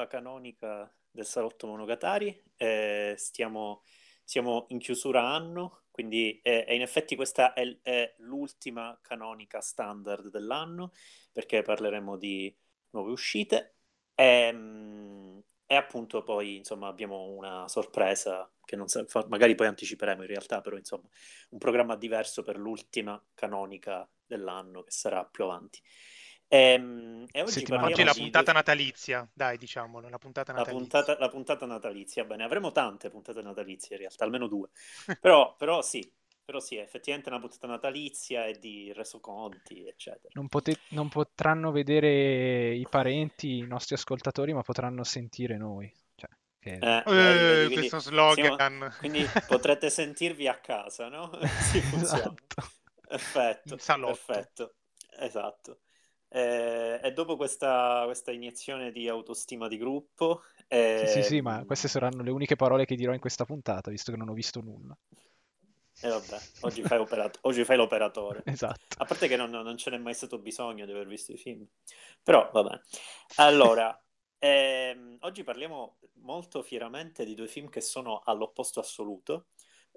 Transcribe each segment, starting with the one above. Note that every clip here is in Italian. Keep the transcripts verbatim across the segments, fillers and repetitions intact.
prova canonica del Salotto Monogatari, eh, stiamo, siamo in chiusura anno, quindi eh, in effetti questa è, è l'ultima canonica standard dell'anno, perché parleremo di nuove uscite, e, e appunto poi insomma abbiamo una sorpresa che non sa, magari poi anticiperemo in realtà, però insomma un programma diverso per l'ultima canonica dell'anno che sarà più avanti. E, e oggi, Senti, oggi è la puntata di... natalizia, dai, diciamolo, la puntata natalizia. La puntata, la puntata natalizia, bene, avremo tante puntate natalizie in realtà, almeno due, però, però sì, però sì, è effettivamente una puntata natalizia e di resoconti, eccetera. Non, pote- non potranno vedere i parenti, i nostri ascoltatori, ma potranno sentire noi. Cioè, che... eh, eh, eh, quindi, questo slogan. Siamo... Quindi potrete sentirvi a casa, no? Sì, funziona. Esatto. Perfetto, perfetto, esatto. Eh, e dopo questa, questa iniezione di autostima di gruppo eh... sì, sì sì ma queste saranno le uniche parole che dirò in questa puntata, visto che non ho visto nulla. E eh vabbè, oggi fai, operato- oggi fai l'operatore, esatto, a parte che non, non ce n'è mai stato bisogno di aver visto i film, però vabbè. Allora ehm, oggi parliamo molto fieramente di due film che sono all'opposto assoluto.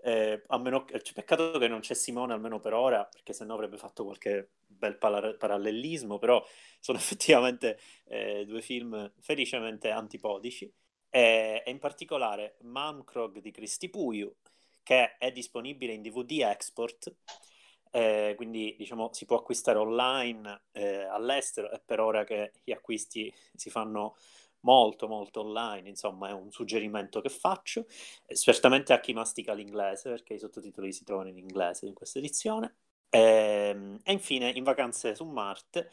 Eh, a meno, peccato che non c'è Simone almeno per ora, perché sennò avrebbe fatto qualche bel pala- parallelismo, però sono effettivamente eh, due film felicemente antipodici, eh, e in particolare Malmkrog di Cristi Puiu, che è disponibile in D V D export, eh, quindi diciamo si può acquistare online eh, all'estero, e per ora che gli acquisti si fanno molto molto online, insomma è un suggerimento che faccio, eh, certamente a chi mastica l'inglese, perché i sottotitoli si trovano in inglese in questa edizione. E, e infine in Vacanze su Marte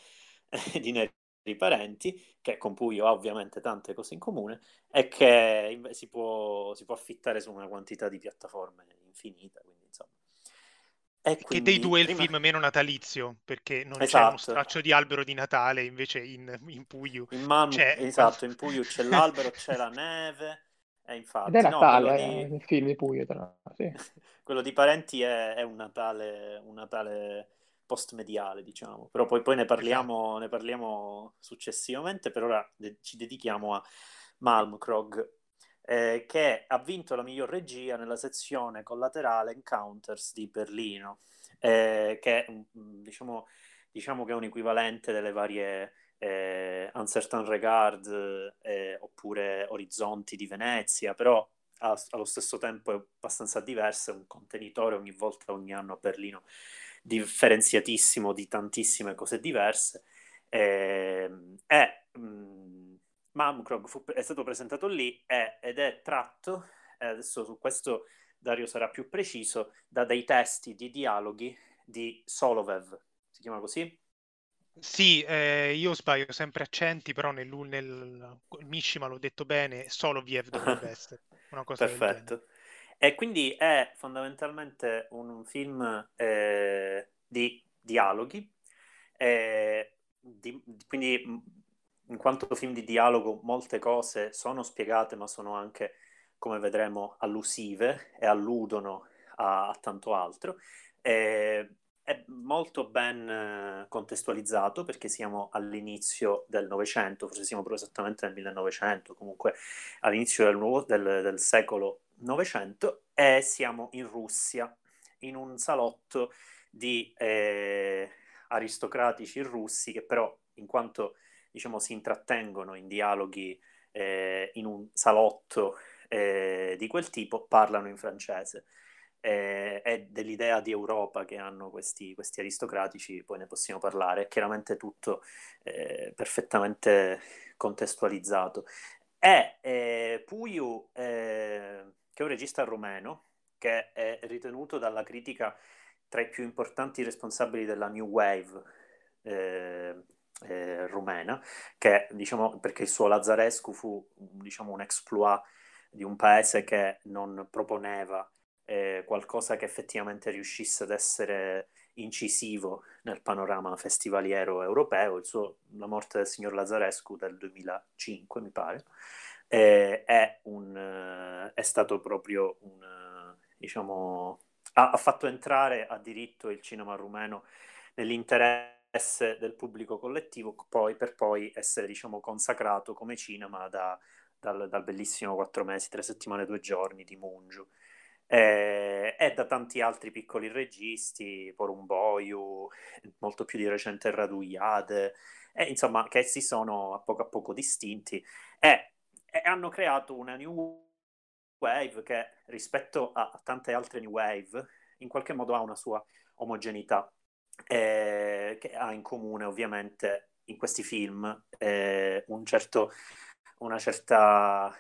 eh, di Neri Parenti, che con Puiu ha ovviamente tante cose in comune e che si può, si può affittare su una quantità di piattaforme infinita, quindi insomma. E che quindi, dei due è il prima... film meno natalizio, perché non esatto. c'è uno straccio di albero di Natale, invece in, in Puiu in Man... c'è... Esatto, in Puiu c'è l'albero, c'è la neve, e infatti... Ed è Natale, no, di... il film di Puiu, tra... sì. Quello di Parenti è, è un Natale, un Natale post-mediale, diciamo, però poi, poi ne, parliamo, ne parliamo successivamente, per ora de- ci dedichiamo a Malmkrog. Eh, che ha vinto la miglior regia nella sezione collaterale Encounters di Berlino, eh, che diciamo, diciamo che è un equivalente delle varie eh, Uncertain Regard eh, oppure Orizzonti di Venezia, però a, allo stesso tempo è abbastanza diversa, è un contenitore ogni volta, ogni anno a Berlino differenziatissimo di tantissime cose diverse. Eh, è mh, Malmkrog fu, è stato presentato lì è, ed è tratto, eh, adesso su questo Dario sarà più preciso, da dei testi di dialoghi di Solovyov, si chiama così? Sì, eh, io sbaglio sempre accenti, però nel, nel Mishima l'ho detto bene, Soloviev dovrebbe essere una cosa perfetto. E quindi è fondamentalmente un film eh, di dialoghi, eh, di, quindi... In quanto film di dialogo, molte cose sono spiegate, ma sono anche, come vedremo, allusive e alludono a, a tanto altro. E, è molto ben contestualizzato, perché siamo all'inizio del Novecento, forse siamo proprio esattamente nel millenovecento, comunque all'inizio del, nuovo, del, del secolo Novecento, e siamo in Russia, in un salotto di eh, aristocratici russi che però, in quanto... diciamo, si intrattengono in dialoghi eh, in un salotto eh, di quel tipo, parlano in francese. Eh, è dell'idea di Europa che hanno questi, questi aristocratici, poi ne possiamo parlare, è chiaramente tutto eh, perfettamente contestualizzato. È eh, Puiu, eh, che è un regista rumeno, che è ritenuto dalla critica tra i più importanti responsabili della New Wave, eh, Eh, rumena, che diciamo perché il suo Lazarescu fu diciamo un exploit di un paese che non proponeva eh, qualcosa che effettivamente riuscisse ad essere incisivo nel panorama festivaliero europeo. Il suo La morte del signor Lazarescu del duemilacinque, mi pare, eh, è un è stato proprio un diciamo ha, ha fatto entrare a diritto il cinema rumeno nell'interesse interesse del pubblico collettivo, poi per poi essere, diciamo, consacrato come cinema da, dal, dal bellissimo quattro mesi, tre settimane, due giorni di Mungiu. Eh, e da tanti altri piccoli registi, Porumboiu, molto più di recente Raduiade, eh, insomma, che si sono a poco a poco distinti e, e hanno creato una new wave che rispetto a, a tante altre new wave in qualche modo ha una sua omogeneità, eh, che ha in comune ovviamente in questi film eh, un certo, una certa...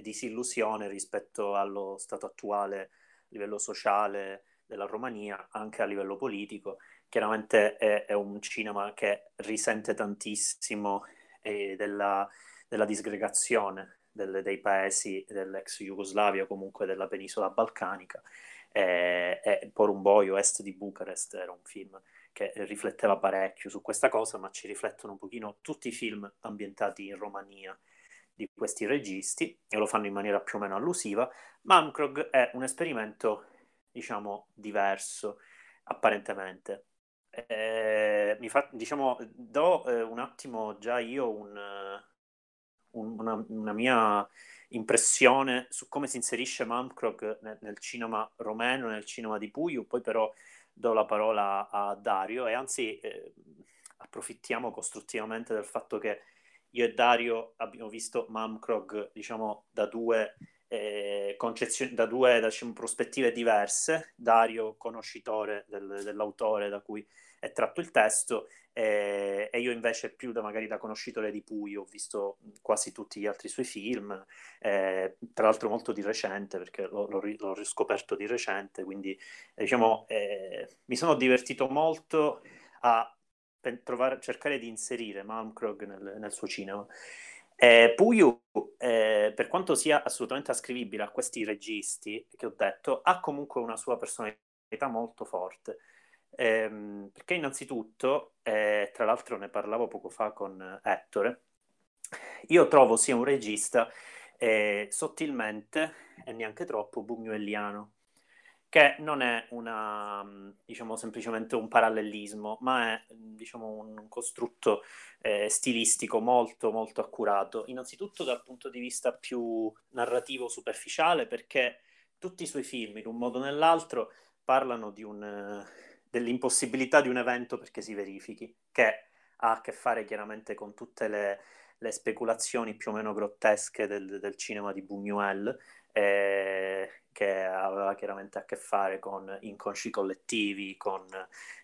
disillusione rispetto allo stato attuale a livello sociale della Romania, anche a livello politico. Chiaramente è, è un cinema che risente tantissimo eh, della, della disgregazione del, dei paesi dell'ex Jugoslavia, comunque della penisola balcanica. Eh, eh, Porumboiu, Est di Bucarest, era un film che rifletteva parecchio su questa cosa, ma ci riflettono un pochino tutti i film ambientati in Romania di questi registi, e lo fanno in maniera più o meno allusiva. Malmkrog è un esperimento, diciamo, diverso, apparentemente. Eh, mi fa, diciamo, do eh, un attimo già io un, un, una, una mia impressione su come si inserisce Malmkrog nel, nel cinema romeno, nel cinema di Puiu, poi però do la parola a Dario, e anzi eh, approfittiamo costruttivamente del fatto che io e Dario abbiamo visto Malmkrog, diciamo, da due eh, concezioni, da due diciamo, prospettive diverse. Dario, conoscitore del, dell'autore da cui è tratto il testo, eh, e io invece più da magari da conoscitore di Puiu, ho visto quasi tutti gli altri suoi film, eh, tra l'altro molto di recente, perché l'ho, l'ho, l'ho riscoperto di recente, quindi eh, diciamo eh, mi sono divertito molto a per trovare, cercare di inserire Malmkrog nel, nel suo cinema. Eh, Puiu, eh, per quanto sia assolutamente ascrivibile a questi registi che ho detto, ha comunque una sua personalità molto forte, eh, perché innanzitutto, eh, tra l'altro ne parlavo poco fa con Ettore, io trovo sia un regista eh, sottilmente, e neanche troppo, buñueliano, che non è una, diciamo, semplicemente un parallelismo, ma è, diciamo, un costrutto eh, stilistico molto, molto accurato, innanzitutto dal punto di vista più narrativo superficiale, perché tutti i suoi film, in un modo o nell'altro, parlano di un, dell'impossibilità di un evento perché si verifichi, che ha a che fare chiaramente con tutte le, le speculazioni più o meno grottesche del, del cinema di Buñuel, eh, che aveva chiaramente a che fare con inconsci collettivi, con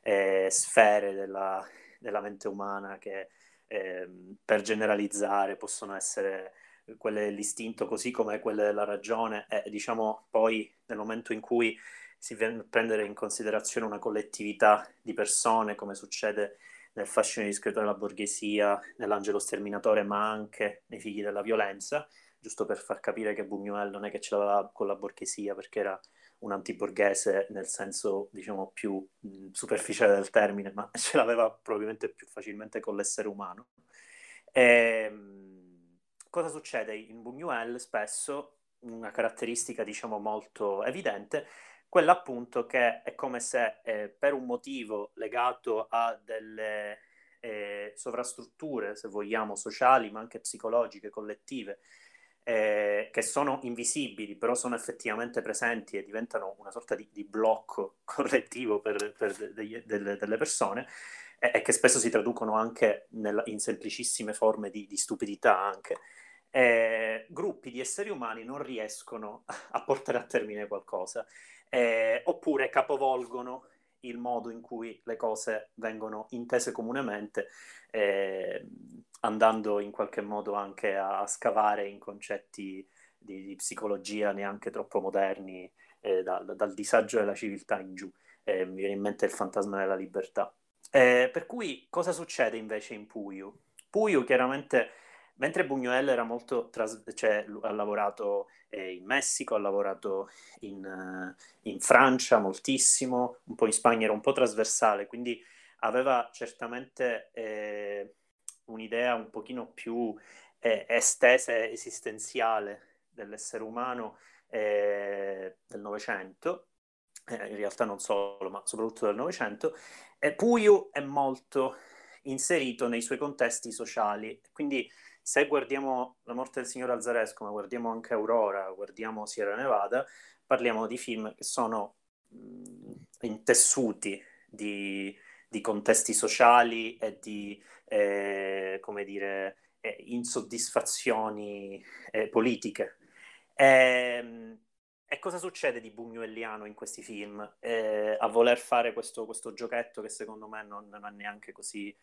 eh, sfere della, della mente umana che eh, per generalizzare possono essere quelle dell'istinto così come quelle della ragione, e diciamo poi nel momento in cui si viene a prendere in considerazione una collettività di persone, come succede nel Fascino di Discreto della borghesia, nell'Angelo Sterminatore, ma anche nei Figli della violenza, giusto per far capire che Buñuel non è che ce l'aveva con la borghesia perché era un antiborghese nel senso, diciamo, più mh, superficiale del termine, ma ce l'aveva probabilmente più facilmente con l'essere umano. E, mh, cosa succede? In Buñuel spesso una caratteristica, diciamo, molto evidente, quella appunto che è come se eh, per un motivo legato a delle eh, sovrastrutture, se vogliamo, sociali, ma anche psicologiche, collettive, Eh, che sono invisibili però sono effettivamente presenti e diventano una sorta di, di blocco correttivo per, per degli, delle, delle persone, e, e che spesso si traducono anche nel, in semplicissime forme di, di stupidità anche, eh, gruppi di esseri umani non riescono a portare a termine qualcosa, eh, oppure capovolgono il modo in cui le cose vengono intese comunemente, eh, andando in qualche modo anche a scavare in concetti di, di psicologia neanche troppo moderni, eh, dal, dal disagio della civiltà in giù. Eh, mi viene in mente Il fantasma della libertà. Eh, per cui cosa succede invece in Puiu? Puiu chiaramente, mentre Buñuel era molto tras- cioè, ha lavorato eh, in Messico, ha lavorato in, uh, in Francia moltissimo, un po' in Spagna, era un po' trasversale, quindi aveva certamente... Eh, un'idea un pochino più eh, estesa e esistenziale dell'essere umano eh, del Novecento, eh, in realtà non solo, ma soprattutto del Novecento, e Puiu è molto inserito nei suoi contesti sociali. Quindi se guardiamo La morte del signor Lazarescu, ma guardiamo anche Aurora, guardiamo Sierra Nevada, parliamo di film che sono intessuti di, di contesti sociali e di, eh, come dire, eh, insoddisfazioni eh, politiche. E, e cosa succede di buñueliano in questi film? Eh, a voler fare questo, questo giochetto che secondo me non, non è neanche così,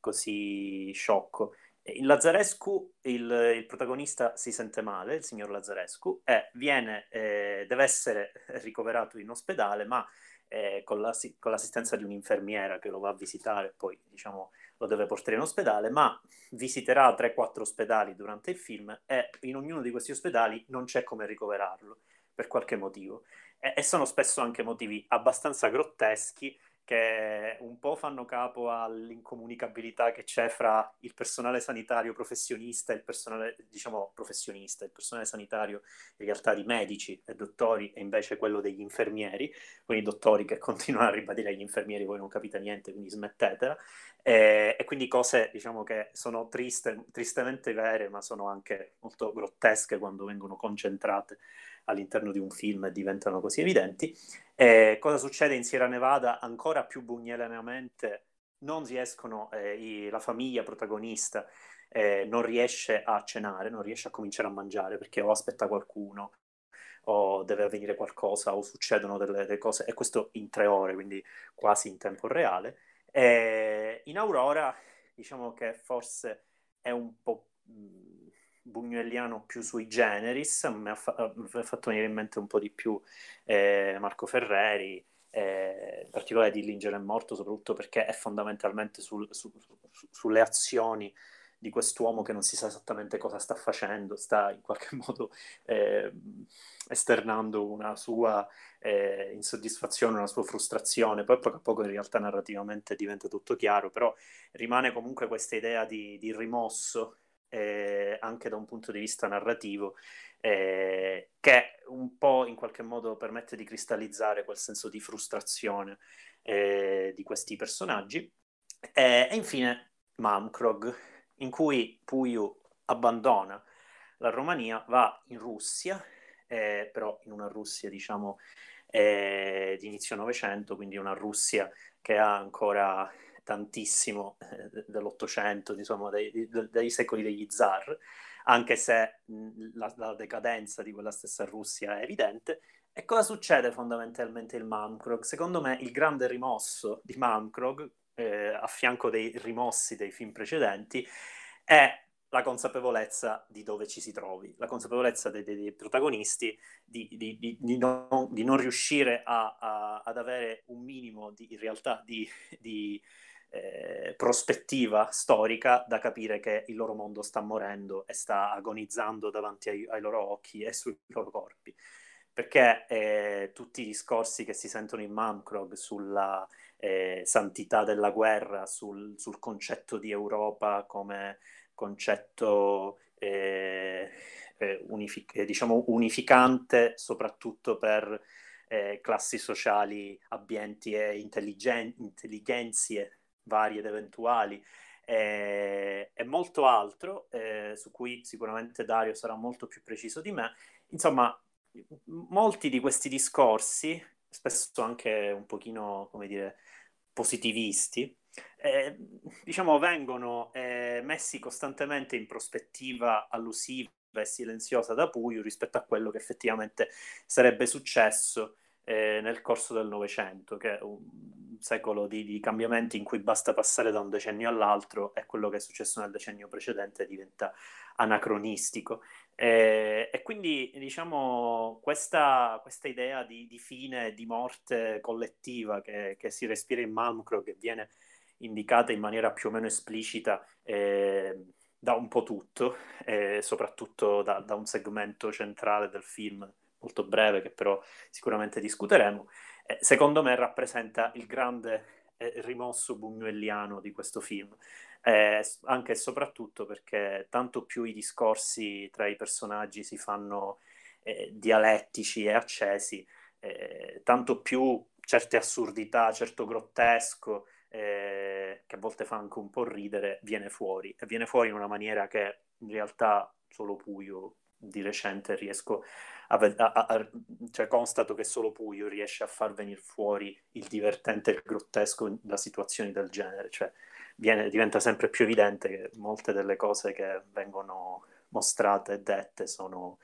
così sciocco. Il Lazarescu, il, il protagonista si sente male, il signor Lazarescu, e viene, eh, deve essere ricoverato in ospedale, ma eh, con, la, con l'assistenza di un'infermiera che lo va a visitare, poi diciamo lo deve portare in ospedale, ma visiterà tre quattro ospedali durante il film e in ognuno di questi ospedali non c'è come ricoverarlo, per qualche motivo. E, e sono spesso anche motivi abbastanza grotteschi, che un po' fanno capo all'incomunicabilità che c'è fra il personale sanitario professionista e il personale, diciamo, professionista, il personale sanitario in realtà di medici e dottori, e invece quello degli infermieri, con i dottori che continuano a ribadire agli infermieri voi non capite niente, quindi smettetela, e, e quindi cose, diciamo, che sono triste, tristemente vere, ma sono anche molto grottesche quando vengono concentrate all'interno di un film e diventano così evidenti. Eh, cosa succede in Sierra Nevada? Ancora più buñuelianamente non si escono, eh, i, la famiglia protagonista eh, non riesce a cenare, non riesce a cominciare a mangiare perché o aspetta qualcuno o deve avvenire qualcosa o succedono delle, delle cose, e questo in tre ore, quindi quasi in tempo reale. Eh, in Aurora diciamo che forse è un po' buñueliano più sui generis, mi ha, fa- mi ha fatto venire in mente un po' di più eh, Marco Ferreri, eh, in particolare di Dillinger è morto, soprattutto perché è fondamentalmente sul, su, su, sulle azioni di quest'uomo che non si sa esattamente cosa sta facendo, sta in qualche modo eh, esternando una sua eh, insoddisfazione, una sua frustrazione, poi a poco a poco in realtà narrativamente diventa tutto chiaro, però rimane comunque questa idea di, di rimosso, Eh, anche da un punto di vista narrativo, eh, che un po' in qualche modo permette di cristallizzare quel senso di frustrazione eh, di questi personaggi. Eh, e infine Malmkrog, in cui Puiu abbandona la Romania, va in Russia, eh, però in una Russia diciamo eh, di inizio Novecento, quindi una Russia che ha ancora tantissimo eh, dell'Ottocento, insomma, dei, dei, dei secoli degli zar, anche se mh, la, la decadenza di quella stessa Russia è evidente. E cosa succede fondamentalmente il Malmkrog? Secondo me il grande rimosso di Malmkrog, eh, a fianco dei rimossi dei film precedenti, è la consapevolezza di dove ci si trovi, la consapevolezza dei, dei, dei protagonisti di, di, di, di, non, di non riuscire a, a, ad avere un minimo di, in realtà di... di Eh, prospettiva storica, da capire che il loro mondo sta morendo e sta agonizzando davanti ai, ai loro occhi e sui loro corpi, perché eh, tutti i discorsi che si sentono in Malmkrog sulla eh, santità della guerra, sul, sul concetto di Europa come concetto eh, eh, unific- diciamo unificante soprattutto per eh, classi sociali abbienti e intelligen- intelligenzie varie ed eventuali, eh, e molto altro, eh, su cui sicuramente Dario sarà molto più preciso di me. Insomma, molti di questi discorsi, spesso anche un pochino, come dire, positivisti, eh, diciamo vengono eh, messi costantemente in prospettiva allusiva e silenziosa da Puiu rispetto a quello che effettivamente sarebbe successo Eh, nel corso del Novecento, che è un secolo di, di cambiamenti in cui basta passare da un decennio all'altro e quello che è successo nel decennio precedente diventa anacronistico. Eh, e quindi, diciamo, questa, questa idea di, di fine, di morte collettiva che, che si respira in Malmkrog, che viene indicata in maniera più o meno esplicita eh, da un po' tutto, eh, soprattutto da, da un segmento centrale del film, molto breve, che però sicuramente discuteremo, eh, secondo me rappresenta il grande eh, rimosso buñueliano di questo film, eh, anche e soprattutto perché tanto più i discorsi tra i personaggi si fanno eh, dialettici e accesi, eh, tanto più certe assurdità, certo grottesco, eh, che a volte fa anche un po' ridere, viene fuori, e viene fuori in una maniera che in realtà solo Puiu di recente riesco a, a, a cioè constato che solo Puiu riesce a far venire fuori il divertente e il grottesco da situazioni del genere, cioè viene, diventa sempre più evidente che molte delle cose che vengono mostrate e dette sono,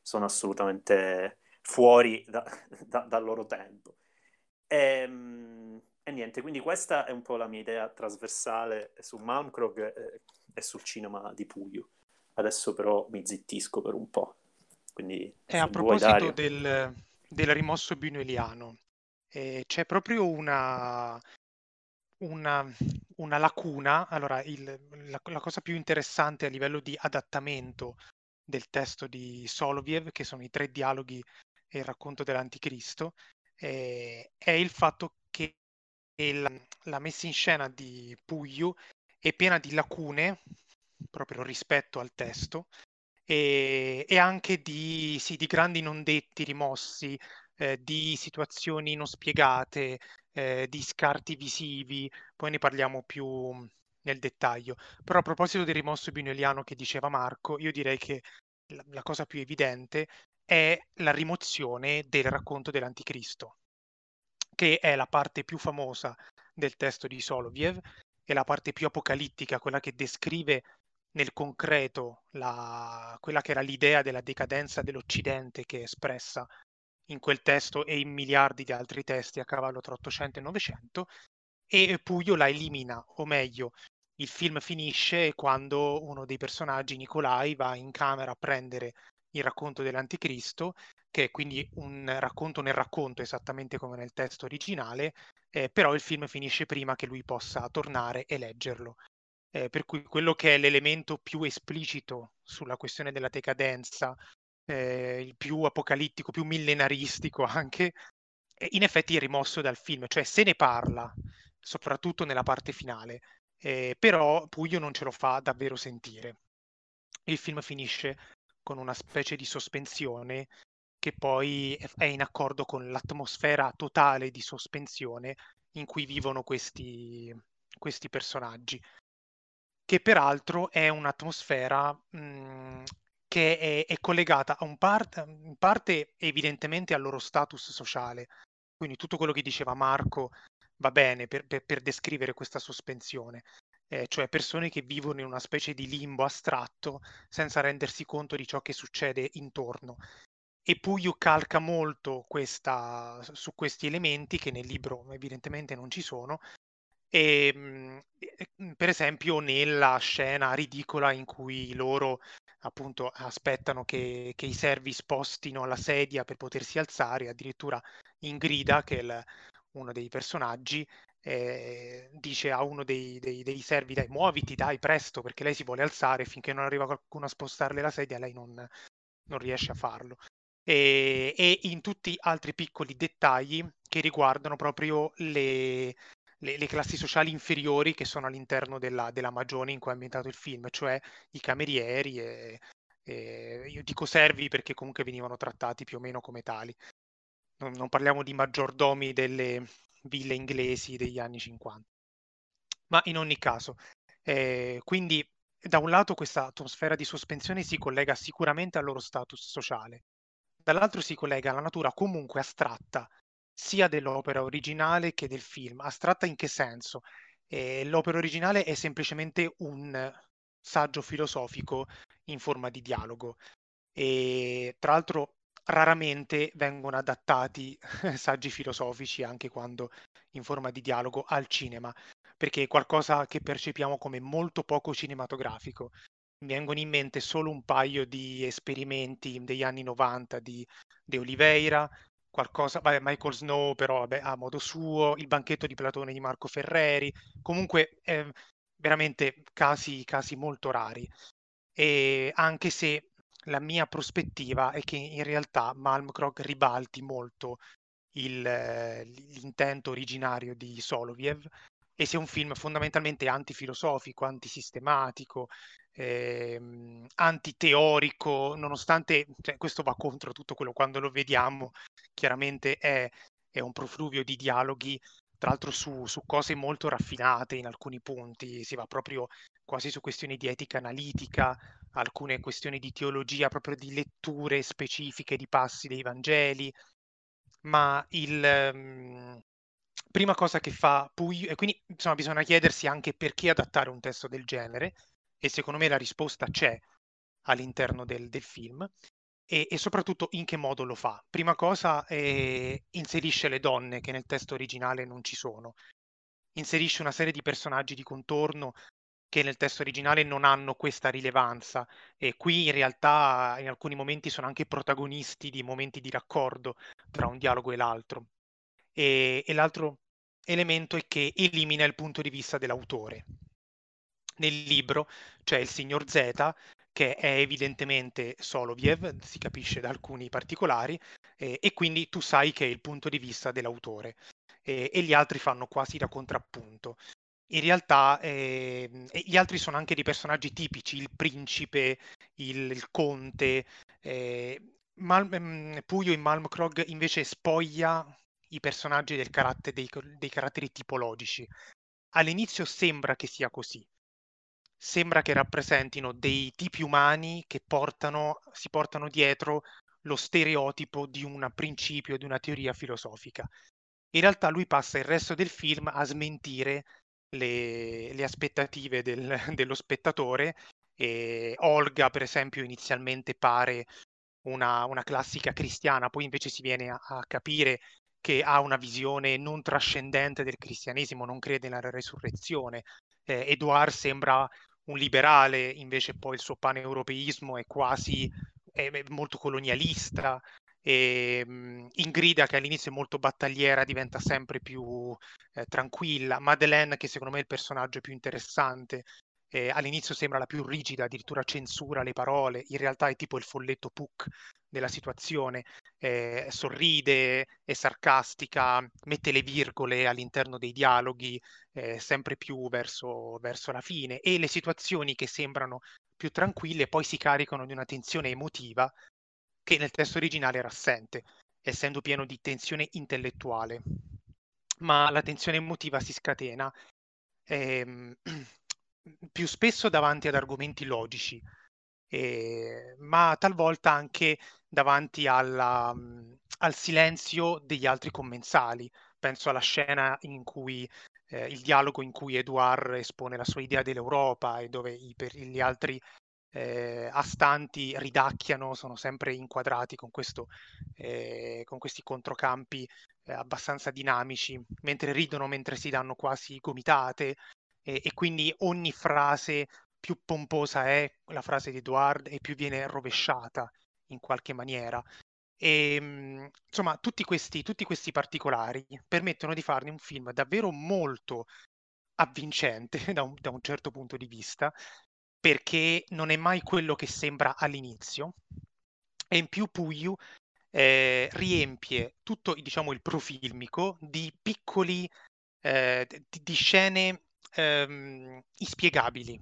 sono assolutamente fuori da, da, dal loro tempo. E, e niente, quindi questa è un po' la mia idea trasversale su Malmkrog e, e sul cinema di Puiu. Adesso però mi zittisco per un po'. Quindi, eh, a proposito del, del rimosso buñueliano, eh, c'è proprio una, una, una lacuna. Allora, il, la, la cosa più interessante a livello di adattamento del testo di Solovyov, che sono i tre dialoghi e il racconto dell'Anticristo, eh, è il fatto che la, la messa in scena di Puiu è piena di lacune, proprio rispetto al testo, e, e anche di, sì, di grandi non detti rimossi, eh, di situazioni non spiegate, eh, di scarti visivi, poi ne parliamo più nel dettaglio. Però a proposito del rimosso buñueliano che diceva Marco, io direi che la, la cosa più evidente è la rimozione del racconto dell'Anticristo, che è la parte più famosa del testo di Soloviev, è la parte più apocalittica, quella che descrive nel concreto la... quella che era l'idea della decadenza dell'Occidente, che è espressa in quel testo e in miliardi di altri testi a cavallo tra ottocento e novecento, e Puiu la elimina, o meglio, il film finisce quando uno dei personaggi, Nicolai, va in camera a prendere il racconto dell'Anticristo, che è quindi un racconto nel racconto, esattamente come nel testo originale, eh, però il film finisce prima che lui possa tornare e leggerlo. Eh, per cui quello che è l'elemento più esplicito sulla questione della decadenza, eh, il più apocalittico, più millenaristico anche, è in effetti è rimosso dal film, cioè se ne parla, soprattutto nella parte finale, eh, però Puiu non ce lo fa davvero sentire. Il film finisce con una specie di sospensione che poi è in accordo con l'atmosfera totale di sospensione in cui vivono questi, questi personaggi, che peraltro è un'atmosfera mh, che è, è collegata a un part, in parte evidentemente al loro status sociale, quindi tutto quello che diceva Marco va bene per, per, per descrivere questa sospensione, eh, cioè persone che vivono in una specie di limbo astratto senza rendersi conto di ciò che succede intorno, e Puiu calca molto questa, su questi elementi che nel libro evidentemente non ci sono. E, per esempio nella scena ridicola in cui loro appunto aspettano che, che i servi spostino la sedia per potersi alzare, addirittura Ingrida, che è il, uno dei personaggi, eh, dice a uno dei, dei, dei servi: dai, muoviti, dai, presto, perché lei si vuole alzare, finché non arriva qualcuno a spostarle la sedia lei non, non riesce a farlo. E, e in tutti altri piccoli dettagli che riguardano proprio le... Le, le classi sociali inferiori che sono all'interno della, della magione in cui è ambientato il film, cioè i camerieri e, e io dico servi perché comunque venivano trattati più o meno come tali. Non, non parliamo di maggiordomi delle ville inglesi degli anni cinquanta. Ma in ogni caso, eh, quindi da un lato questa atmosfera di sospensione si collega sicuramente al loro status sociale, dall'altro si collega alla natura comunque astratta sia dell'opera originale che del film. Astratta in che senso? Eh, l'opera originale è semplicemente un saggio filosofico in forma di dialogo, e tra l'altro raramente vengono adattati saggi filosofici, anche quando in forma di dialogo, al cinema, perché è qualcosa che percepiamo come molto poco cinematografico. Mi vengono in mente solo un paio di esperimenti degli anni novanta di De Oliveira, qualcosa, vabbè, Michael Snow però vabbè, a modo suo, il banchetto di Platone di Marco Ferreri, comunque eh, veramente casi, casi molto rari. E anche se la mia prospettiva è che in realtà Malmkrog ribalti molto il, eh, l'intento originario di Soloviev, e sia un film fondamentalmente antifilosofico, antisistematico, Ehm, antiteorico, nonostante cioè, questo va contro tutto quello, quando lo vediamo chiaramente è, è un profluvio di dialoghi tra l'altro su, su cose molto raffinate in alcuni punti, si va proprio quasi su questioni di etica analitica, alcune questioni di teologia, proprio di letture specifiche di passi dei Vangeli, ma il... Um, prima cosa che fa Puiu, e quindi insomma bisogna chiedersi anche perché adattare un testo del genere, e secondo me la risposta c'è all'interno del, del film, e, e soprattutto in che modo lo fa. Prima cosa, eh, inserisce le donne che nel testo originale non ci sono, inserisce una serie di personaggi di contorno che nel testo originale non hanno questa rilevanza, e qui in realtà in alcuni momenti sono anche protagonisti di momenti di raccordo tra un dialogo e l'altro. E, e l'altro elemento è che elimina il punto di vista dell'autore. Nel libro c'è il signor Z, che è evidentemente Soloviev, si capisce da alcuni particolari, eh, e quindi tu sai che è il punto di vista dell'autore, eh, e gli altri fanno quasi da contrappunto. In realtà eh, gli altri sono anche dei personaggi tipici, il principe, il, il conte. Eh, Mal- Puiu in Malmkrog invece spoglia i personaggi del carattere, dei, dei caratteri tipologici. All'inizio sembra che sia così, sembra che rappresentino dei tipi umani che portano, si portano dietro lo stereotipo di un principio, di una teoria filosofica. In realtà lui passa il resto del film a smentire le, le aspettative del, dello spettatore. E Olga, per esempio, inizialmente pare una, una classica cristiana, poi invece si viene a, a capire che ha una visione non trascendente del cristianesimo, non crede nella resurrezione. Eh, Edouard sembra un liberale, invece poi il suo paneuropeismo è quasi è, è molto colonialista. E, mh, Ingrida, che all'inizio è molto battagliera, diventa sempre più eh, tranquilla. Madeleine, che secondo me è il personaggio più interessante, eh, all'inizio sembra la più rigida, addirittura censura le parole, in realtà è tipo il folletto Puck della situazione, eh, sorride, è sarcastica, mette le virgole all'interno dei dialoghi, eh, sempre più verso, verso la fine, e le situazioni che sembrano più tranquille poi si caricano di una tensione emotiva che nel testo originale era assente, essendo pieno di tensione intellettuale, ma la tensione emotiva si scatena ehm, più spesso davanti ad argomenti logici, eh, ma talvolta anche davanti alla, al silenzio degli altri commensali. Penso alla scena in cui eh, il dialogo in cui Edouard espone la sua idea dell'Europa e dove i, per gli altri eh, astanti ridacchiano, sono sempre inquadrati con, questo, eh, con questi controcampi eh, abbastanza dinamici, mentre ridono, mentre si danno quasi gomitate, eh, e quindi ogni frase più pomposa è la frase di Edouard e più viene rovesciata in qualche maniera. E insomma tutti questi, tutti questi particolari permettono di farne un film davvero molto avvincente da un, da un certo punto di vista, perché non è mai quello che sembra all'inizio, e in più Puiu eh, riempie tutto, diciamo, il profilmico di piccoli eh, di, di scene ehm, inspiegabili,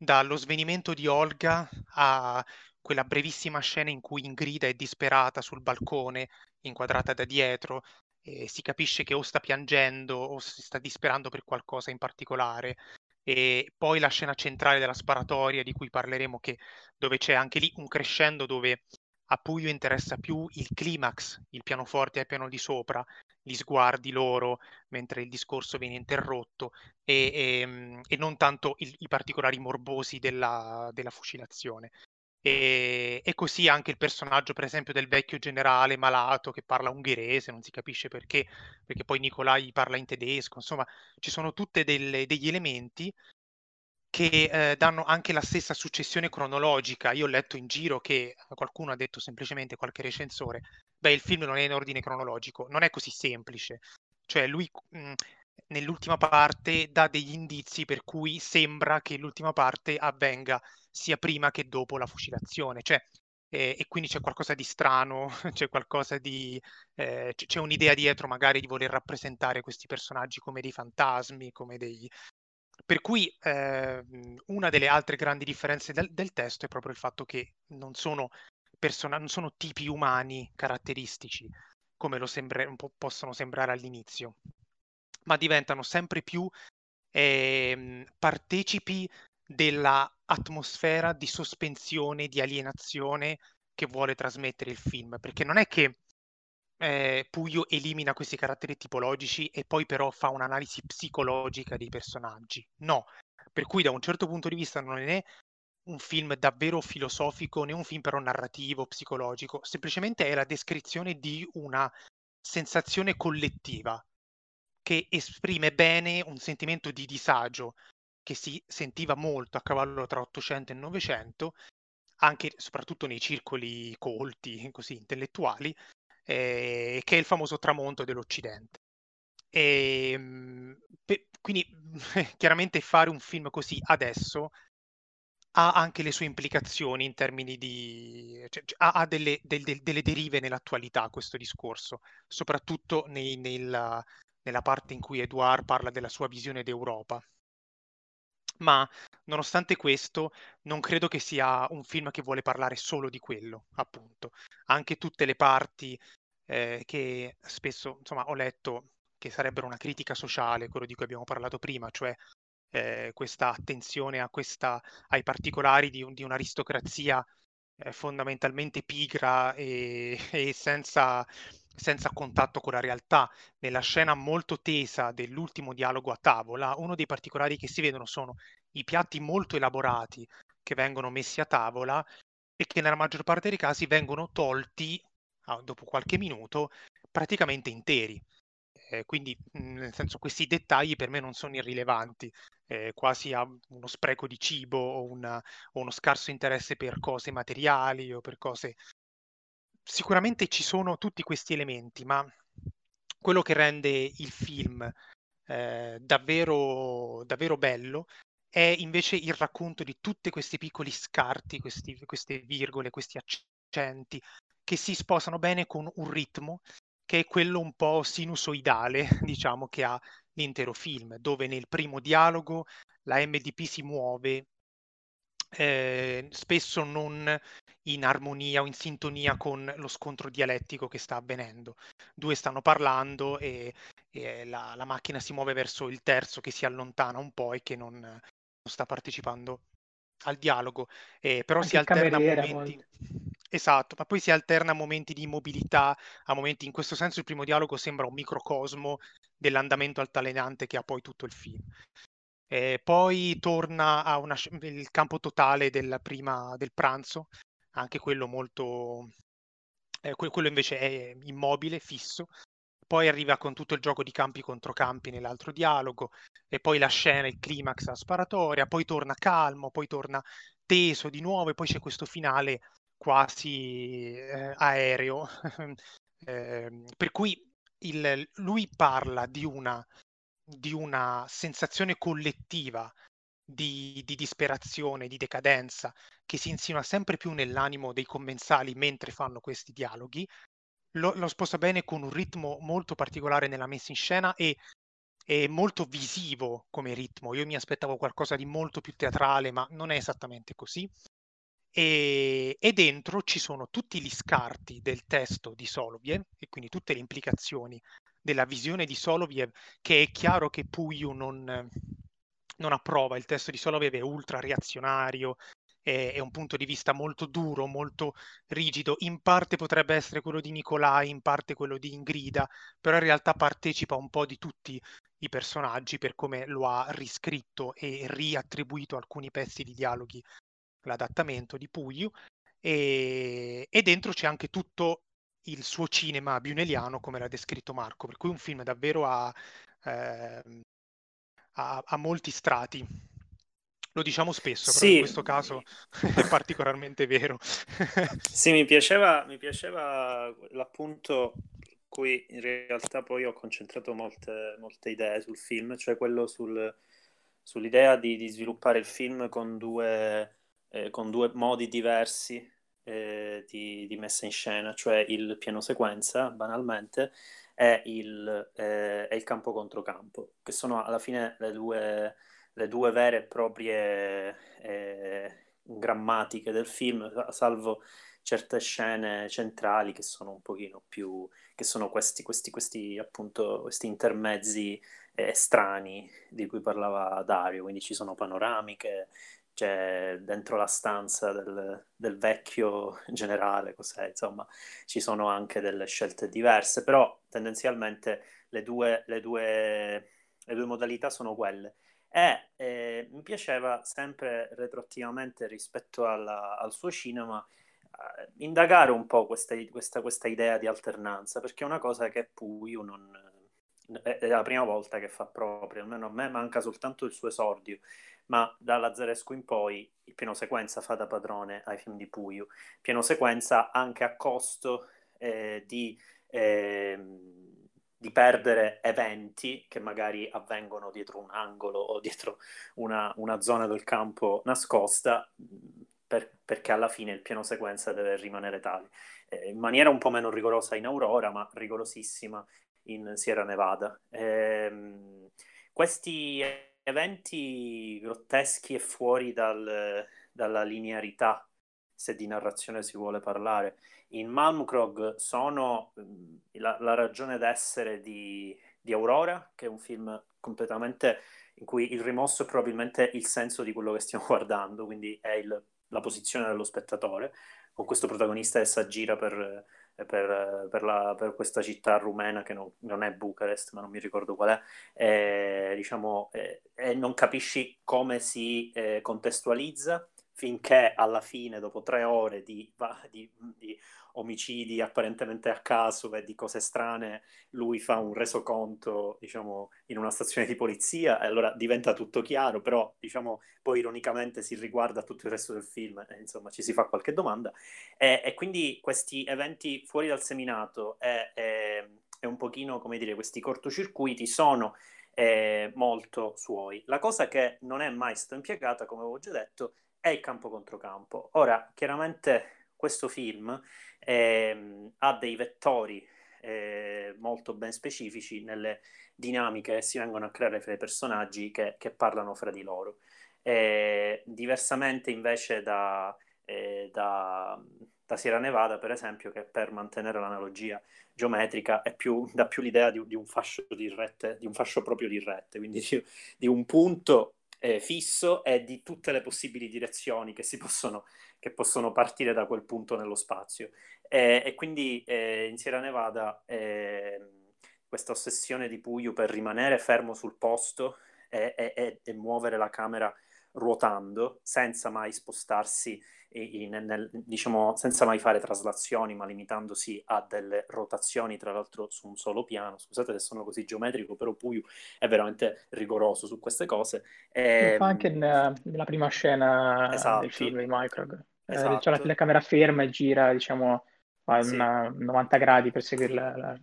dallo svenimento di Olga a quella brevissima scena in cui Ingrida è disperata sul balcone, inquadrata da dietro, e si capisce che o sta piangendo o si sta disperando per qualcosa in particolare. E poi la scena centrale della sparatoria, di cui parleremo, che, dove c'è anche lì un crescendo, dove a Puiu interessa più il climax, il pianoforte al piano di sopra, gli sguardi loro mentre il discorso viene interrotto, e, e, e non tanto il, i particolari morbosi della, della fucilazione. E, e così anche il personaggio, per esempio, del vecchio generale malato che parla ungherese, non si capisce perché, perché poi Nicolai parla in tedesco. Insomma, ci sono tutti degli elementi che eh, danno anche la stessa successione cronologica. Io ho letto in giro che qualcuno ha detto semplicemente, qualche recensore, beh, il film non è in ordine cronologico. Non è così semplice, cioè lui mh, nell'ultima parte dà degli indizi per cui sembra che l'ultima parte avvenga sia prima che dopo la fucilazione, cioè, eh, e quindi c'è qualcosa di strano, c'è qualcosa di eh, c'è un'idea dietro, magari, di voler rappresentare questi personaggi come dei fantasmi, come dei... Per cui eh, una delle altre grandi differenze del, del testo è proprio il fatto che non sono, persona- non sono tipi umani caratteristici, come lo sembra- possono sembrare all'inizio. ma diventano sempre più eh, partecipi della atmosfera di sospensione, di alienazione che vuole trasmettere il film, perché non è che eh, Puiu elimina questi caratteri tipologici e poi però fa un'analisi psicologica dei personaggi, no, per cui da un certo punto di vista non è un film davvero filosofico, né un film però narrativo, psicologico, semplicemente è la descrizione di una sensazione collettiva che esprime bene un sentimento di disagio che si sentiva molto a cavallo tra ottocento e novecento, anche soprattutto nei circoli colti, così intellettuali, eh, che è il famoso tramonto dell'Occidente. E, per, quindi chiaramente fare un film così adesso ha anche le sue implicazioni in termini di... Cioè, ha, ha delle, del, del, delle derive nell'attualità questo discorso, soprattutto nei, nella, nella parte in cui Edouard parla della sua visione d'Europa. Ma nonostante questo non credo che sia un film che vuole parlare solo di quello, appunto. Anche tutte le parti eh, che spesso, insomma, ho letto che sarebbero una critica sociale, quello di cui abbiamo parlato prima, cioè eh, questa attenzione a questa, ai particolari di, di un'aristocrazia eh, fondamentalmente pigra e, e senza, senza contatto con la realtà. Nella scena molto tesa dell'ultimo dialogo a tavola, uno dei particolari che si vedono sono i piatti molto elaborati che vengono messi a tavola e che nella maggior parte dei casi vengono tolti, dopo qualche minuto, praticamente interi. Eh, quindi, nel senso, questi dettagli per me non sono irrilevanti, eh, quasi a uno spreco di cibo o, una, o uno scarso interesse per cose materiali o per cose... Sicuramente ci sono tutti questi elementi, ma quello che rende il film eh, davvero, davvero bello è invece il racconto di tutti questi piccoli scarti, questi, queste virgole, questi accenti, che si sposano bene con un ritmo che è quello un po' sinusoidale, diciamo, che ha l'intero film, dove nel primo dialogo la M D P si muove Eh, spesso non in armonia o in sintonia con lo scontro dialettico che sta avvenendo. Due stanno parlando e, e la, la macchina si muove verso il terzo che si allontana un po' e che non, non sta partecipando al dialogo, eh, però anche si alterna momenti molto. Esatto, ma poi si alterna a momenti di immobilità, a momenti, in questo senso il primo dialogo sembra un microcosmo dell'andamento altalenante che ha poi tutto il film. Eh, poi torna a una, il campo totale della prima, del pranzo, anche quello molto eh, quello invece è immobile, fisso. Poi arriva con tutto il gioco di campi contro campi nell'altro dialogo, e poi la scena, il climax, la sparatoria. Poi torna calmo, poi torna teso di nuovo, e poi c'è questo finale quasi eh, aereo eh, per cui il, lui parla di una di una sensazione collettiva di, di disperazione, di decadenza, che si insinua sempre più nell'animo dei commensali mentre fanno questi dialoghi. Lo, lo sposta bene con un ritmo molto particolare nella messa in scena e è molto visivo come ritmo. Io mi aspettavo qualcosa di molto più teatrale, ma non è esattamente così. E, e dentro ci sono tutti gli scarti del testo di Soloviev e quindi tutte le implicazioni della visione di Soloviev, che è chiaro che Puiu non, non approva. Il testo di Soloviev è ultra reazionario, è, è un punto di vista molto duro, molto rigido, in parte potrebbe essere quello di Nicolai, in parte quello di Ingrida, però in realtà partecipa un po' di tutti i personaggi per come lo ha riscritto e riattribuito alcuni pezzi di dialoghi, l'adattamento di Puiu, e, e dentro c'è anche tutto il suo cinema buñueliano, come l'ha descritto Marco, per cui un film davvero a, eh, a, a molti strati. Lo diciamo spesso, sì, però in questo caso è particolarmente vero. Sì, mi piaceva, mi piaceva l'appunto cui in realtà poi ho concentrato molte, molte idee sul film, cioè quello sul, sull'idea di, di sviluppare il film con due, eh, con due modi diversi Di, di messa in scena, cioè il piano sequenza banalmente e il, eh, il campo contro campo, che sono alla fine le due, le due vere e proprie eh, grammatiche del film, salvo certe scene centrali che sono un pochino più, che sono questi, questi, questi appunto, questi intermezzi eh, strani di cui parlava Dario, quindi ci sono panoramiche, c'è dentro la stanza del, del vecchio generale, cos'è, insomma, ci sono anche delle scelte diverse, però tendenzialmente le due, le due, le due modalità sono quelle. E eh, mi piaceva sempre retroattivamente rispetto alla, al suo cinema eh, indagare un po' questa, questa, questa idea di alternanza, perché è una cosa che Puiu non... è la prima volta che fa proprio, almeno a me manca soltanto il suo esordio, ma da Lazarescu in poi il piano sequenza fa da padrone ai film di Puiu, piano sequenza anche a costo eh, di, eh, di perdere eventi che magari avvengono dietro un angolo o dietro una, una zona del campo nascosta, per, perché alla fine il piano sequenza deve rimanere tale, eh, in maniera un po' meno rigorosa in Aurora, ma rigorosissima in Sierra Nevada. Eh, questi eventi grotteschi e fuori dal, dalla linearità, se di narrazione si vuole parlare, in Malmkrog sono la, la ragione d'essere di, di Aurora, che è un film completamente in cui il rimosso è probabilmente il senso di quello che stiamo guardando, quindi è il, la posizione dello spettatore, con questo protagonista che si aggira per... Per, per, la, per questa città rumena che non, non è Bucarest, ma non mi ricordo qual è, eh, diciamo, eh, e non capisci come si eh, contestualizza, finché alla fine, dopo tre ore di, di, di omicidi apparentemente a caso e di cose strane, lui fa un resoconto, diciamo, in una stazione di polizia, e allora diventa tutto chiaro, però, diciamo, poi ironicamente si riguarda tutto il resto del film, e, insomma, ci si fa qualche domanda. E, e quindi questi eventi fuori dal seminato e, e, e un pochino, come dire, questi cortocircuiti sono eh, molto suoi. La cosa che non è mai stata impiegata, come avevo già detto, è il campo contro campo. Ora, chiaramente questo film eh, ha dei vettori eh, molto ben specifici nelle dinamiche che si vengono a creare fra i personaggi che, che parlano fra di loro. Eh, diversamente invece da, eh, da, da Sierra Nevada, per esempio, che per mantenere l'analogia geometrica è più, dà più l'idea di, di un fascio di rette, di un fascio proprio di rette, quindi di, di un punto Eh, fisso e di tutte le possibili direzioni che si possono, che possono partire da quel punto nello spazio, eh, e quindi eh, in Sierra Nevada eh, questa ossessione di Puiu per rimanere fermo sul posto e, e, e, e muovere la camera ruotando senza mai spostarsi in, nel, diciamo, senza mai fare traslazioni, ma limitandosi a delle rotazioni, tra l'altro su un solo piano. Scusate se sono così geometrico, però Puiu è veramente rigoroso su queste cose. E... Lo fa anche nella, nella prima scena, esatto, del film di Malmkrog. Esatto. Eh, c'è la telecamera ferma e gira, diciamo, a sì, una, novanta gradi per seguire la, la,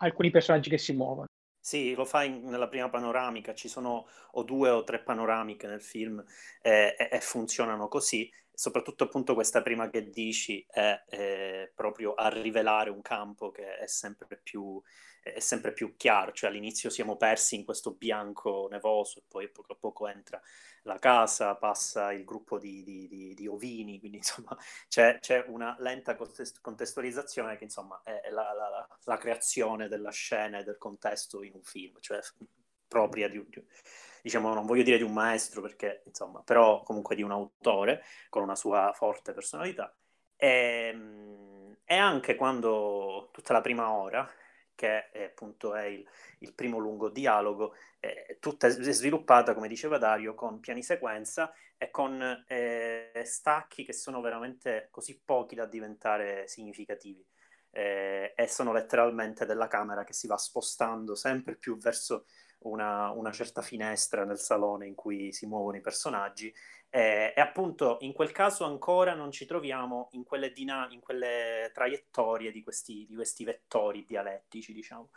alcuni personaggi che si muovono. Sì, lo fa in, nella prima panoramica, ci sono o due o tre panoramiche nel film eh, e, e funzionano così, soprattutto appunto questa prima che dici è eh, proprio a rivelare un campo che è sempre più, è sempre più chiaro, cioè all'inizio siamo persi in questo bianco nevoso e poi poco a poco entra la casa, passa il gruppo di, di, di, di ovini, quindi insomma c'è, c'è una lenta contestualizzazione che insomma è la, la, la creazione della scena e del contesto in un film, cioè propria di, di, diciamo, non voglio dire di un maestro perché insomma, però comunque di un autore con una sua forte personalità. E, e anche quando tutta la prima ora, che è, appunto è il, il primo lungo dialogo, eh, tutta è sviluppata, come diceva Dario, con piani sequenza e con eh, stacchi che sono veramente così pochi da diventare significativi, eh, e sono letteralmente della camera che si va spostando sempre più verso una, una certa finestra nel salone in cui si muovono i personaggi, eh, e appunto in quel caso ancora non ci troviamo in quelle, dinam- in quelle traiettorie di questi, di questi vettori dialettici, diciamo,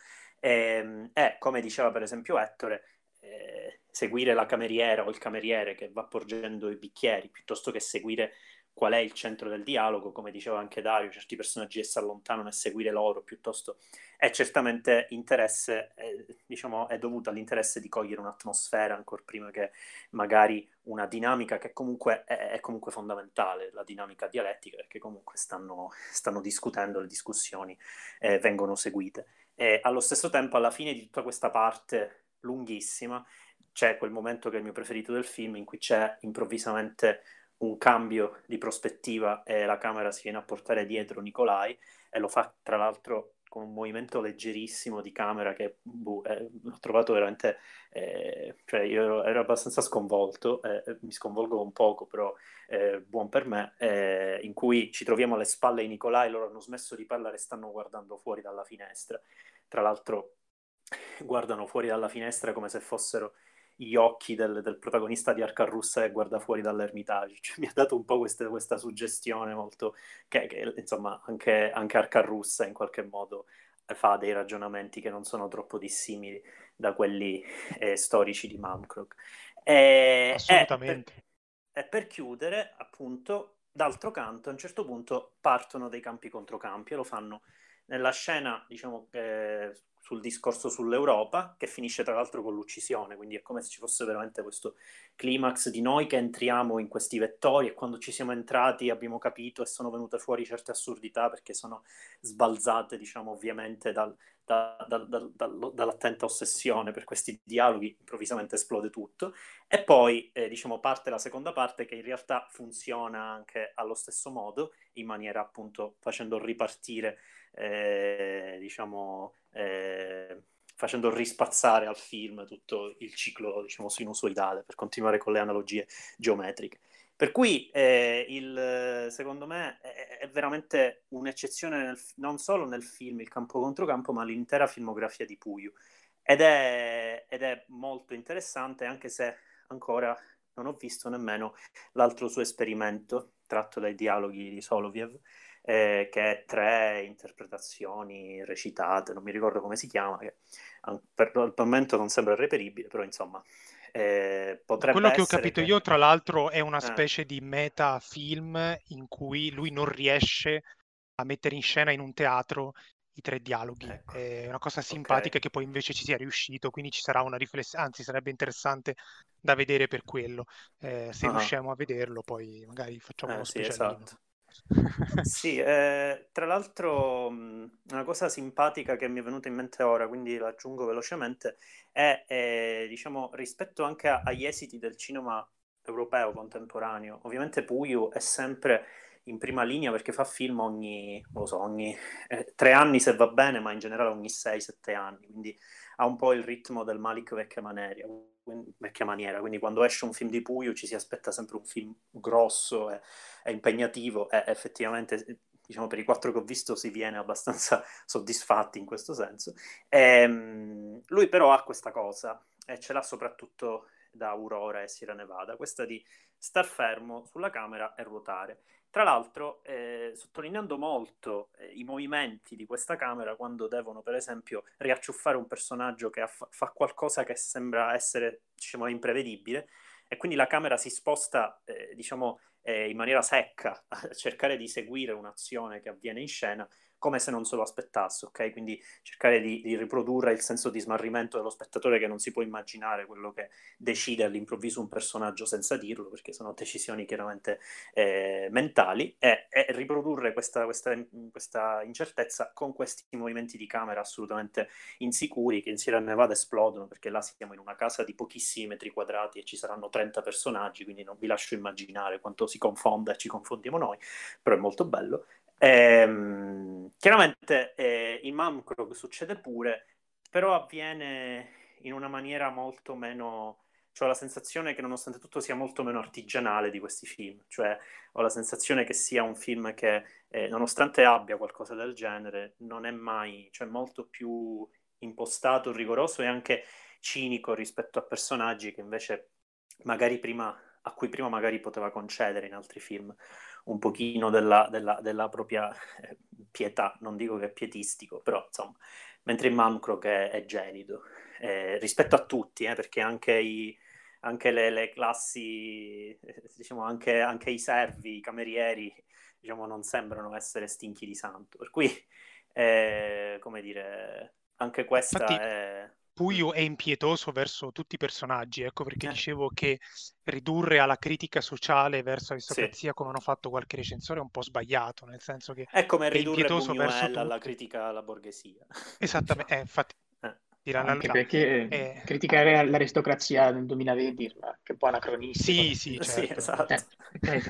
e eh, come diceva per esempio Ettore, eh, seguire la cameriera o il cameriere che va porgendo i bicchieri piuttosto che seguire qual è il centro del dialogo, come diceva anche Dario, certi personaggi si allontanano e seguire loro piuttosto, è certamente interesse eh, diciamo, è dovuta all'interesse di cogliere un'atmosfera ancora prima che magari una dinamica che comunque è, è comunque fondamentale, la dinamica dialettica, perché comunque stanno, stanno discutendo, le discussioni eh, vengono seguite. E allo stesso tempo, alla fine di tutta questa parte lunghissima, c'è quel momento che è il mio preferito del film, in cui c'è improvvisamente un cambio di prospettiva e la camera si viene a portare dietro Nicolai, e lo fa tra l'altro con un movimento leggerissimo di camera che boh, eh, l'ho trovato veramente, eh, cioè io ero, ero abbastanza sconvolto, eh, mi sconvolgo un poco, però eh, buon per me, eh, in cui ci troviamo alle spalle di Nicolai, loro hanno smesso di parlare e stanno guardando fuori dalla finestra, tra l'altro guardano fuori dalla finestra come se fossero gli occhi del, del protagonista di Arca Russa che guarda fuori dall'Ermitage, cioè, mi ha dato un po' questa, questa suggestione molto, che, che insomma anche, anche Arca Russa in qualche modo fa dei ragionamenti che non sono troppo dissimili da quelli eh, storici di Malmkrog. E, assolutamente. E per, e per chiudere, appunto, d'altro canto, a un certo punto partono dei campi controcampi e lo fanno nella scena, diciamo, eh, sul discorso sull'Europa, che finisce tra l'altro con l'uccisione, quindi è come se ci fosse veramente questo climax di noi che entriamo in questi vettori e quando ci siamo entrati abbiamo capito e sono venute fuori certe assurdità perché sono sbalzate, diciamo, ovviamente dal, da, da, da, da, dall'attenta ossessione per questi dialoghi, improvvisamente esplode tutto, e poi eh, diciamo parte la seconda parte che in realtà funziona anche allo stesso modo, in maniera appunto facendo ripartire eh, diciamo Eh, facendo rispazzare al film tutto il ciclo, diciamo, sinusoidale, per continuare con le analogie geometriche. Per cui eh, il, secondo me è, è veramente un'eccezione nel, non solo nel film il campo contro campo, ma l'intera filmografia di Puiu, ed è, ed è molto interessante, anche se ancora non ho visto nemmeno l'altro suo esperimento tratto dai dialoghi di Solovyov, Eh, che è tre interpretazioni recitate, non mi ricordo come si chiama, che per il momento non sembra reperibile, però insomma eh, potrebbe quello che ho capito che... io tra l'altro è una eh. specie di metafilm in cui lui non riesce a mettere in scena in un teatro i tre dialoghi, ecco. È una cosa simpatica, okay, che poi invece ci sia riuscito, quindi ci sarà una riflessione, anzi sarebbe interessante da vedere per quello, eh, se uh-huh. riusciamo a vederlo poi magari facciamo eh, uno sì, specialino. Esatto. Sì, eh, tra l'altro una cosa simpatica che mi è venuta in mente ora, quindi la aggiungo velocemente, è eh, diciamo rispetto anche a, agli esiti del cinema europeo contemporaneo, ovviamente Puiu è sempre in prima linea perché fa film ogni, non lo so, ogni eh, tre anni se va bene, ma in generale ogni sei sette anni, quindi ha un po' il ritmo del Malick vecchia maniera, vecchia maniera, quindi quando esce un film di Puiu ci si aspetta sempre un film grosso e, e impegnativo, e effettivamente, diciamo, per i quattro che ho visto si viene abbastanza soddisfatti in questo senso. E, lui però ha questa cosa, e ce l'ha soprattutto da Aurora e Sierra Nevada, questa di star fermo sulla camera e ruotare. Tra l'altro, eh, sottolineando molto eh, i movimenti di questa camera quando devono, per esempio, riacciuffare un personaggio che aff- fa qualcosa che sembra essere, diciamo, imprevedibile, e quindi la camera si sposta, eh, diciamo, eh, in maniera secca a cercare di seguire un'azione che avviene in scena, come se non se lo aspettasse, ok? Quindi cercare di, di riprodurre il senso di smarrimento dello spettatore, che non si può immaginare quello che decide all'improvviso un personaggio senza dirlo, perché sono decisioni chiaramente eh, mentali, e, e riprodurre questa, questa, questa incertezza con questi movimenti di camera assolutamente insicuri, che in Sierra Nevada esplodono, perché là siamo in una casa di pochissimi metri quadrati e ci saranno trenta personaggi, quindi non vi lascio immaginare quanto si confonda e ci confondiamo noi, però è molto bello. Eh, chiaramente eh, in Malmkrog succede pure, però avviene in una maniera molto meno, cioè ho la sensazione che nonostante tutto sia molto meno artigianale di questi film, cioè ho la sensazione che sia un film che eh, nonostante abbia qualcosa del genere non è mai, cioè molto più impostato, rigoroso e anche cinico rispetto a personaggi che invece magari prima, a cui prima magari poteva concedere in altri film un pochino della, della, della propria pietà, non dico che è pietistico, però insomma, mentre in Malmkrog è, è gelido, eh, rispetto a tutti, eh, perché anche, i, anche le, le classi, eh, diciamo anche, anche i servi, i camerieri, diciamo, non sembrano essere stinchi di santo, per cui, eh, come dire, anche questa Infatti... è... Puiu è impietoso verso tutti i personaggi, ecco perché eh. dicevo che ridurre alla critica sociale verso l'aristocrazia, sì, come hanno fatto qualche recensore, è un po' sbagliato, nel senso che è come ridurre Buñuel alla critica alla borghesia. Esattamente, eh, infatti. Anche perché eh. criticare l'aristocrazia nel duemilaventi che è un po' anacronistica. Sì, sì, certo. Sì, esatto. Eh. Eh.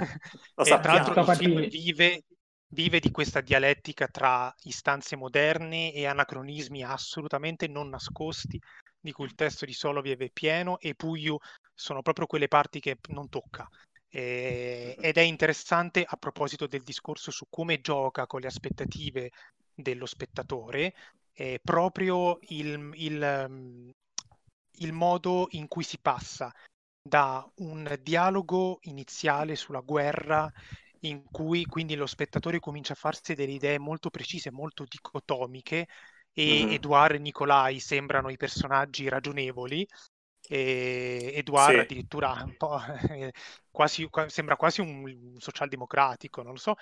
Lo e, tra l'altro il film vive, vive di questa dialettica tra istanze moderne e anacronismi assolutamente non nascosti, di cui il testo di Solovyov è pieno, e Puiu sono proprio quelle parti che non tocca. E, ed è interessante, a proposito del discorso su come gioca con le aspettative dello spettatore, è proprio il, il, il modo in cui si passa da un dialogo iniziale sulla guerra, in cui quindi lo spettatore comincia a farsi delle idee molto precise, molto dicotomiche, e mm-hmm. Edouard e Nicolai sembrano i personaggi ragionevoli, e Edouard sì. addirittura un po' quasi, sembra quasi un socialdemocratico, non lo so.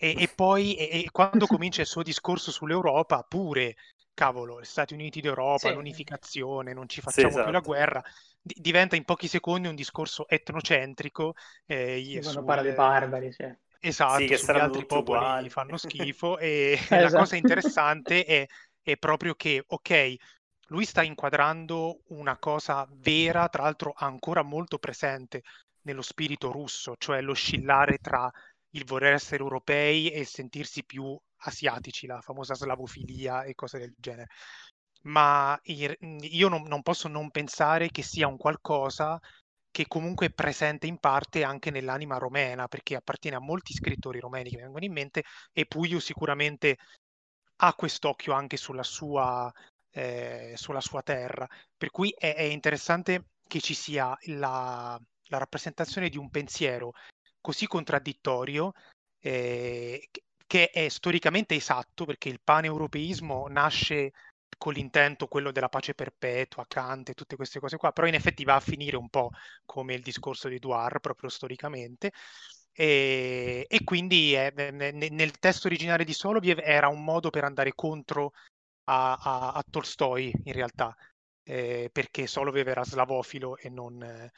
E, e poi e, e quando comincia il suo discorso sull'Europa, pure, cavolo, gli Stati Uniti d'Europa, sì. l'unificazione, non ci facciamo sì, esatto. più la guerra, d- diventa in pochi secondi un discorso etnocentrico. Eh, quando su, parla dei barbari, cioè. Esatto, sì, che gli altri popoli uguali. Fanno schifo. E esatto. la cosa interessante è, è proprio che, ok, lui sta inquadrando una cosa vera, tra l'altro ancora molto presente nello spirito russo, cioè l'oscillare tra il voler essere europei e il sentirsi più asiatici, la famosa slavofilia e cose del genere. Ma io non, non posso non pensare che sia un qualcosa che comunque è presente in parte anche nell'anima romena, perché appartiene a molti scrittori romeni che mi vengono in mente, e Puiu sicuramente ha quest'occhio anche sulla sua, eh, sulla sua terra. Per cui è, è interessante che ci sia la, la rappresentazione di un pensiero così contraddittorio, eh, che è storicamente esatto, perché il paneuropeismo nasce con l'intento quello della pace perpetua, Kant e tutte queste cose qua, però in effetti va a finire un po' come il discorso di Edouard, proprio storicamente, e, e quindi eh, nel testo originale di Solovyov era un modo per andare contro a, a, a Tolstoi, in realtà, eh, perché Solovyov era slavofilo e non... Eh,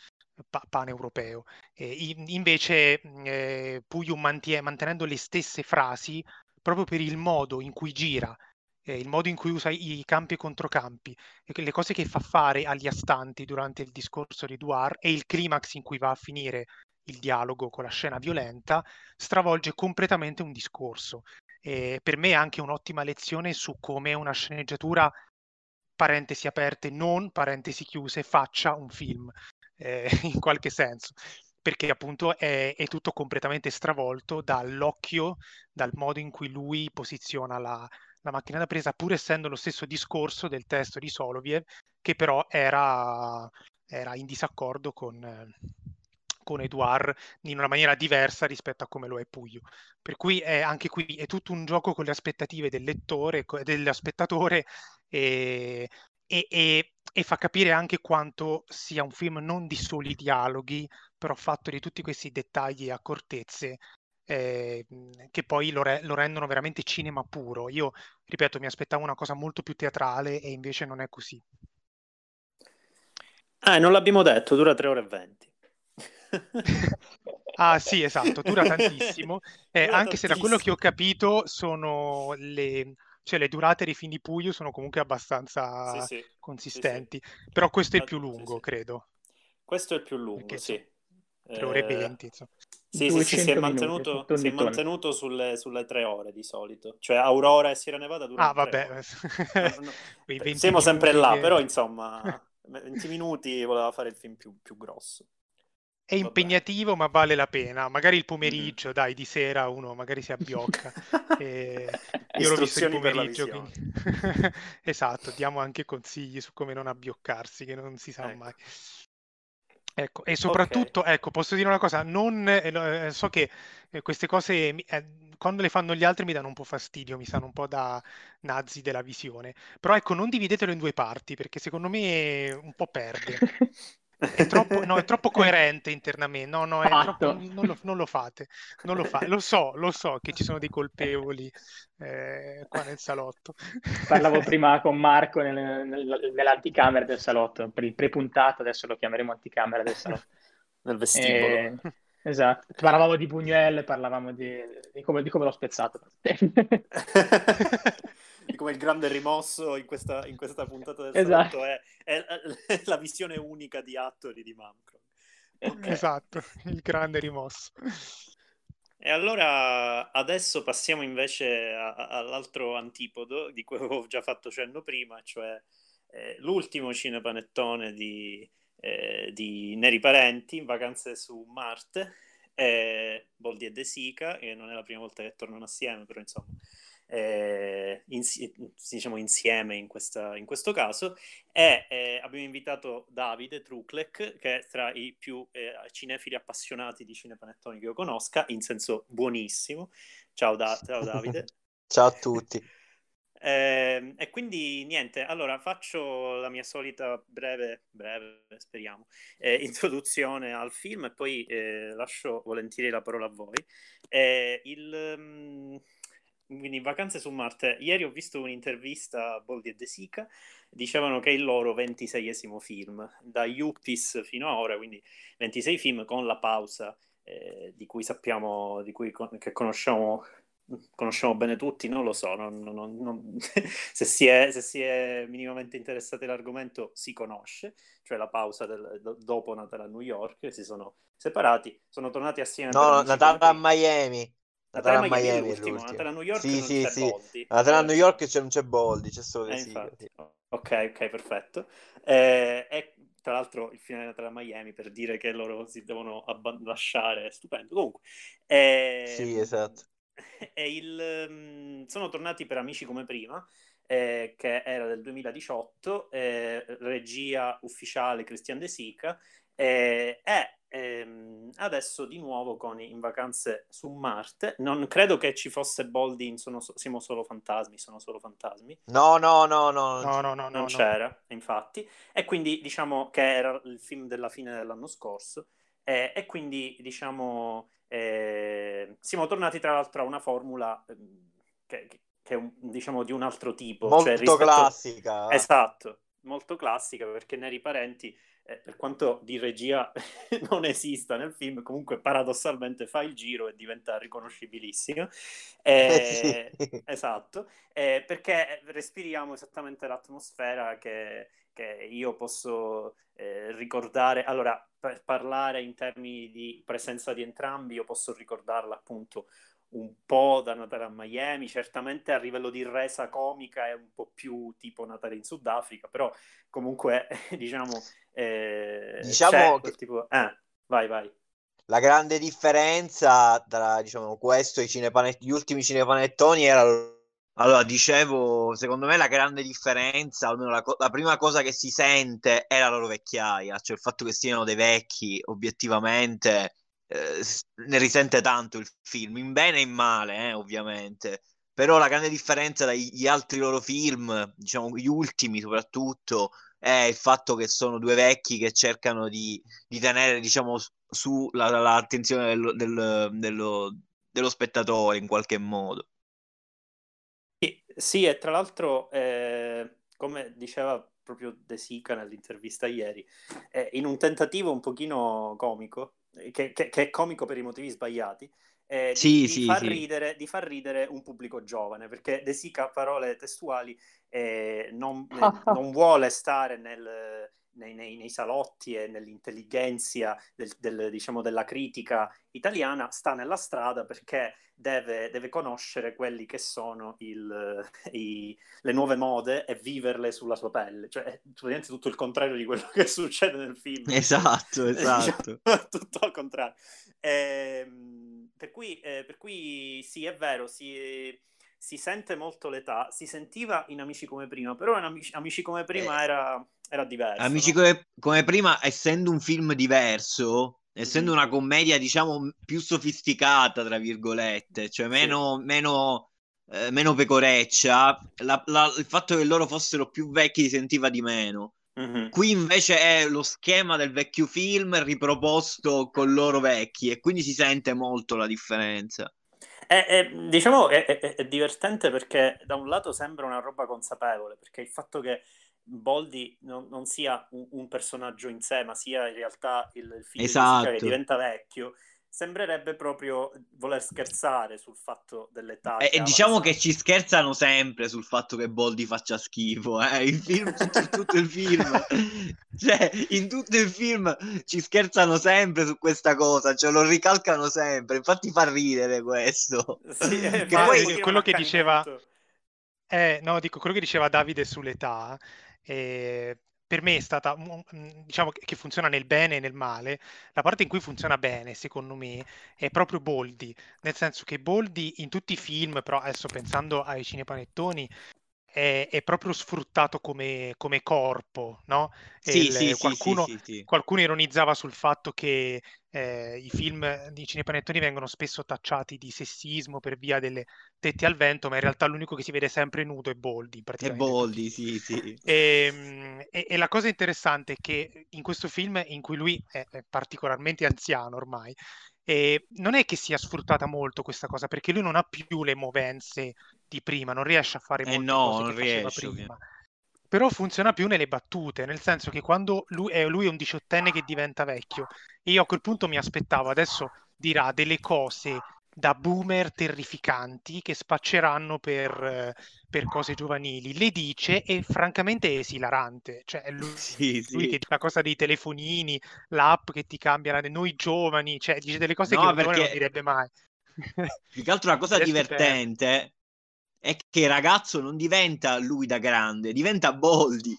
paneuropeo. Eh, invece eh, Puiu mantiene, mantenendo le stesse frasi, proprio per il modo in cui gira, eh, il modo in cui usa i campi e controcampi, e le cose che fa fare agli astanti durante il discorso di Edouard, e il climax in cui va a finire il dialogo con la scena violenta, stravolge completamente un discorso. Eh, per me è anche un'ottima lezione su come una sceneggiatura, parentesi aperte, non parentesi chiuse, faccia un film. Eh, in qualche senso, perché appunto è, è tutto completamente stravolto dall'occhio, dal modo in cui lui posiziona la, la macchina da presa, pur essendo lo stesso discorso del testo di Solovyov, che però era, era in disaccordo con, con Edouard in una maniera diversa rispetto a come lo è Puiu. Per cui è, anche qui è tutto un gioco con le aspettative del lettore, dello spettatore, e... E, e, e fa capire anche quanto sia un film non di soli dialoghi, però fatto di tutti questi dettagli e accortezze, eh, che poi lo, re- lo rendono veramente cinema puro. Io, ripeto, mi aspettavo una cosa molto più teatrale e invece non è così. Eh, non l'abbiamo detto, dura tre ore e venti. Ah sì, esatto, dura tantissimo. Eh, dura anche tantissimo. Se da quello che ho capito sono le... cioè le durate dei film di Puiu sono comunque abbastanza sì, sì. consistenti, sì, sì. però questo è il più lungo, sì, sì. credo. Questo è il più lungo, perché sì. tre ore e venti, insomma. Sì, sì, sì, si è mantenuto, si è mantenuto sulle, sulle tre ore di solito. Cioè Aurora e Sierra Nevada durano. Ah, vabbè. No, no. venti Siamo sempre là, che... però insomma, venti minuti voleva fare il film più, più grosso. È impegnativo, vabbè. Ma vale la pena. Magari il pomeriggio, mm-hmm. dai, di sera uno magari si abbiocca. E... io l'ho visto il pomeriggio. Quindi... esatto, diamo anche consigli su come non abbioccarsi, che non si sa ecco. mai. Ecco, e soprattutto, okay. ecco, posso dire una cosa, non eh, so che eh, queste cose eh, quando le fanno gli altri mi danno un po' fastidio, mi sanno un po' da nazi della visione. Però ecco, non dividetelo in due parti, perché secondo me un po' perde. È troppo, no, è troppo coerente internamente. No, no, è troppo, non, lo, non lo fate, non lo fate. Lo so, lo so che ci sono dei colpevoli eh, qua nel salotto. Parlavo prima con Marco nel, nel, nell'anticamera del salotto, per il prepuntato, adesso lo chiameremo anticamera del salotto. Nel vestibolo. Eh, esatto. Parlavamo di Buñuel, parlavamo di, di, come, di come l'ho spezzato. Come il grande rimosso in questa, in questa puntata del esatto. salotto è, è, è la visione unica di Attori di Malmkrog. Okay. Esatto, il grande rimosso. E allora adesso passiamo invece a, a, all'altro antipodo di cui avevo già fatto cenno prima, cioè eh, l'ultimo cinepanettone di, eh, di Neri Parenti, in Vacanze su Marte, eh, Boldi e De Sica, che non è la prima volta che tornano assieme, però insomma... Eh, insi- diciamo insieme in, questa, in questo caso e eh, abbiamo invitato Davide Truclec, che è tra i più eh, cinefili appassionati di cinepanettoni che io conosca, in senso buonissimo. Ciao, da- ciao Davide. Ciao a tutti. Eh, e quindi niente, allora faccio la mia solita breve, breve speriamo, eh, introduzione al film e poi eh, lascio volentieri la parola a voi. Eh, il... Um... Quindi Vacanze su Marte. Ieri ho visto un'intervista a Boldi e De Sica, dicevano che è il loro ventiseiesimo film, da Yuppies fino a ora, quindi ventisei film con la pausa eh, di cui sappiamo, di cui con- che conosciamo, conosciamo bene tutti, non lo so, non, non, non... se, si è, se si è minimamente interessati all'argomento si conosce, cioè la pausa del, do- dopo Natale a New York, si sono separati, sono tornati assieme. No, Natale a Miami. Natale a Miami è l'ultimo, Natale a New York sì, non sì, c'è sì. Boldi. Natale a New York c'è, non c'è Boldi, c'è solo De Sica. Sì. Ok, ok, perfetto. Eh, e tra l'altro il finale di Natale a Miami, per dire che loro si devono abband- lasciare, è stupendo. Comunque. Eh, sì, esatto. E il, sono tornati per Amici come prima, eh, che era del duemiladiciotto, eh, regia ufficiale Cristi De Sica, e... Eh, Ehm, adesso di nuovo con In Vacanze su Marte. Non credo che ci fosse Boldi in sono so- Siamo solo fantasmi, sono solo fantasmi. No, no, no, no, no, no, no non no, c'era, no. Infatti. E quindi diciamo che era il film della fine dell'anno scorso. Eh, e quindi diciamo eh, siamo tornati tra l'altro a una formula eh, che, che è un, diciamo di un altro tipo, molto cioè, rispetto... classica. Esatto, molto classica, perché Neri Parenti, per quanto di regia non esista nel film, comunque paradossalmente fa il giro e diventa riconoscibilissimo. Eh, sì. Esatto, eh, perché respiriamo esattamente l'atmosfera che, che io posso eh, ricordare. Allora, per parlare in termini di presenza di entrambi, io posso ricordarla appunto un po' da Natale a Miami, certamente a livello di resa comica è un po' più tipo Natale in Sudafrica, però comunque diciamo... Eh, diciamo che tipo... eh, vai vai la grande differenza tra diciamo questo e i cinepanettoni, gli ultimi cinepanettoni era... allora dicevo, secondo me la grande differenza, almeno la, co- la prima cosa che si sente è la loro vecchiaia, cioè il fatto che siano dei vecchi obiettivamente eh, ne risente tanto il film, in bene e in male eh, ovviamente, però la grande differenza dagli altri loro film, diciamo gli ultimi soprattutto, è il fatto che sono due vecchi che cercano di, di tenere diciamo su la, la, l'attenzione del, del, dello, dello spettatore in qualche modo. Sì, e tra l'altro eh, come diceva proprio De Sica nell'intervista ieri, eh, in un tentativo un pochino comico che, che, che è comico per i motivi sbagliati, Eh, sì, di, sì, di, far sì. ridere, di far ridere un pubblico giovane, perché De Sica, parole testuali, eh, non, eh, non vuole stare nel, nei, nei, nei salotti e nell'intelligenza del, del, diciamo, della critica italiana, sta nella strada perché deve, deve conoscere quelli che sono il, i, le nuove mode e viverle sulla sua pelle, cioè praticamente tutto il contrario di quello che succede nel film. Esatto, esatto. Diciamo, tutto al contrario. Ehm Per cui, eh, per cui sì, è vero, si, si sente molto l'età, si sentiva in Amici come prima, però in Amici, Amici come prima eh, era, era diverso. Amici no? come, come prima, essendo un film diverso, essendo mm. una commedia diciamo più sofisticata, tra virgolette, cioè meno, sì. meno, eh, meno pecoreccia, la, la, il fatto che loro fossero più vecchi si sentiva di meno. Mm-hmm. Qui invece è lo schema del vecchio film riproposto con loro vecchi, e quindi si sente molto la differenza. È, è, diciamo è, è, è divertente perché da un lato sembra una roba consapevole, perché il fatto che Boldi non, non sia un, un personaggio in sé, ma sia in realtà il, il figlio esatto. di Sica che diventa vecchio, sembrerebbe proprio voler scherzare sul fatto dell'età. E eh, diciamo che ci scherzano sempre sul fatto che Boldi faccia schifo, eh? Il film, tutto, tutto il film, cioè in tutto il film ci scherzano sempre su questa cosa, cioè lo ricalcano sempre, infatti fa ridere questo. Sì, che poi quello che diceva eh, no, dico, quello che diceva Davide sull'età eh... per me è stata, diciamo, che funziona nel bene e nel male. La parte in cui funziona bene, secondo me, è proprio Boldi, nel senso che Boldi in tutti i film, però adesso pensando ai cinepanettoni, è, è proprio sfruttato come, come corpo, no? Sì, il, sì, qualcuno, sì, sì, sì. Qualcuno ironizzava sul fatto che eh, i film di cinepanettoni vengono spesso tacciati di sessismo per via delle tette al vento, ma in realtà l'unico che si vede sempre nudo è Boldi. È Boldi, sì, sì. E, e, e la cosa interessante è che in questo film, in cui lui è, è particolarmente anziano ormai, e non è che sia sfruttata molto questa cosa, perché lui non ha più le movenze di prima, non riesce a fare eh molte no, cose non che riesce, faceva prima. Ovvio. Però funziona più nelle battute, nel senso che quando lui è, lui è un diciottenne che diventa vecchio, e io a quel punto mi aspettavo, adesso dirà delle cose da boomer terrificanti che spacceranno per, per cose giovanili. Le dice e francamente è esilarante, cioè lui, sì, lui sì. che la cosa dei telefonini, l'app che ti cambia, noi giovani, cioè dice delle cose no, che un giovane non direbbe mai. Più che altro una cosa divertente è che il ragazzo non diventa lui da grande, diventa Boldi.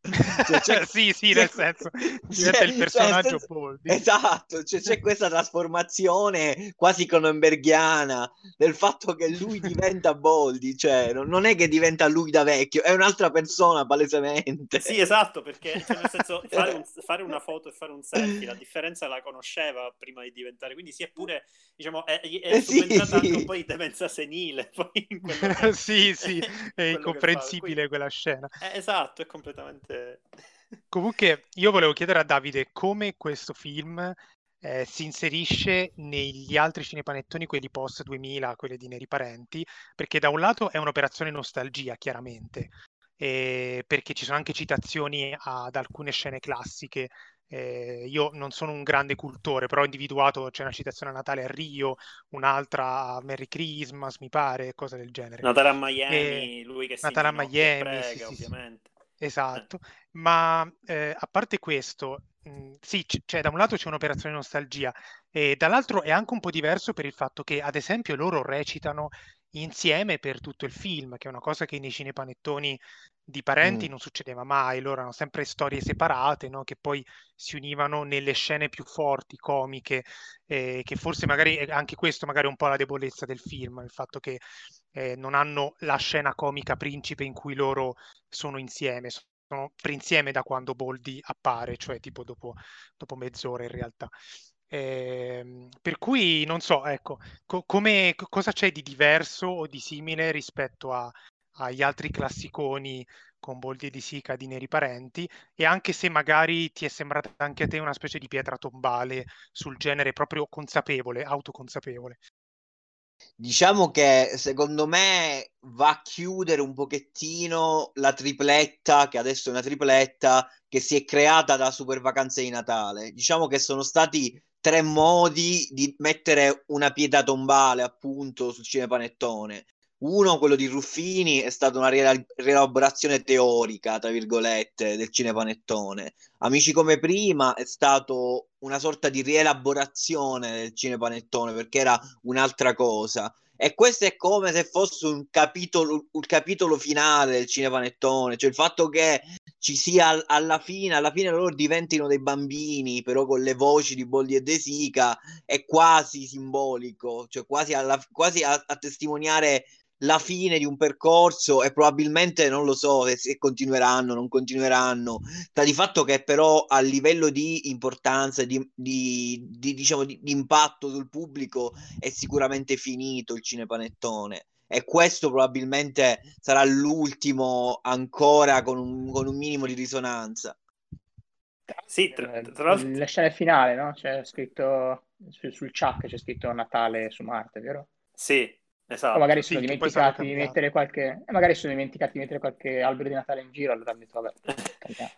Cioè, cioè, sì, sì, nel senso diventa il personaggio nel senso, Boldi. Esatto, cioè, c'è questa trasformazione quasi cronenberghiana del fatto che lui diventa Boldi, cioè non, non è che diventa lui da vecchio, è un'altra persona palesemente. Sì, esatto, perché cioè, nel senso fare, un, fare una foto e fare un selfie, la differenza la conosceva prima di diventare, quindi si è pure, diciamo, è, è eh, subentrata sì, anche sì. un po' di demenza senile poi in quello... Sì, sì, è incomprensibile quindi, quella scena. Eh, esatto, è completamente. Comunque io volevo chiedere a Davide come questo film eh, si inserisce negli altri cinepanettoni, quelli post duemila, quelli di Neri Parenti, perché da un lato è un'operazione nostalgia chiaramente, eh, perché ci sono anche citazioni ad alcune scene classiche. Eh, io non sono un grande cultore, però ho individuato, c'è una citazione a Natale a Rio, un'altra a Merry Christmas mi pare, cose del genere, Natale a Miami, eh, lui che si Natale a Miami, prega, sì, ovviamente sì. Esatto, ma eh, a parte questo, mh, sì, c- cioè, da un lato c'è un'operazione nostalgia e dall'altro è anche un po' diverso per il fatto che, ad esempio, loro recitano insieme per tutto il film, che è una cosa che nei cinepanettoni di Parenti mm. non succedeva mai. Loro erano sempre storie separate, no? Che poi si univano nelle scene più forti, comiche, eh, che forse magari anche questo magari è un po' la debolezza del film, il fatto che eh, non hanno la scena comica principe in cui loro sono insieme, sono insieme da quando Boldi appare, cioè tipo dopo, dopo mezz'ora in realtà. Eh, per cui non so, ecco, co- come, co- cosa c'è di diverso o di simile rispetto a, agli altri classiconi con Boldi e De Sica di Neri Parenti, e anche se magari ti è sembrata anche a te una specie di pietra tombale sul genere, proprio consapevole, autoconsapevole. Diciamo che secondo me va a chiudere un pochettino la tripletta, che adesso è una tripletta che si è creata da Super Vacanze di Natale. Diciamo che sono stati tre modi di mettere una pietra tombale appunto sul cinepanettone. Uno, quello di Ruffini, è stata una rielaborazione teorica, tra virgolette, del cinepanettone. Amici come prima è stato una sorta di rielaborazione del cinepanettone, perché era un'altra cosa. E questo è come se fosse un capitolo, un capitolo finale del cinepanettone, cioè il fatto che ci sia alla fine, alla fine loro diventino dei bambini, però con le voci di Boldi e De Sica, è quasi simbolico, cioè quasi, alla, quasi a, a testimoniare la fine di un percorso, e probabilmente non lo so se, se continueranno, non continueranno, sta di fatto che però a livello di importanza, di, di, di diciamo di, di impatto sul pubblico è sicuramente finito il cinepanettone, e questo probabilmente sarà l'ultimo ancora con un, con un minimo di risonanza. Sì, tra, tra... la scena finale, no? C'è scritto su, sul chat, c'è scritto Natale su Marte, vero? Sì, esatto. O magari sono sì, dimenticati di mettere qualche eh, magari sono dimenticati di mettere qualche albero di Natale in giro, allora mi trovo...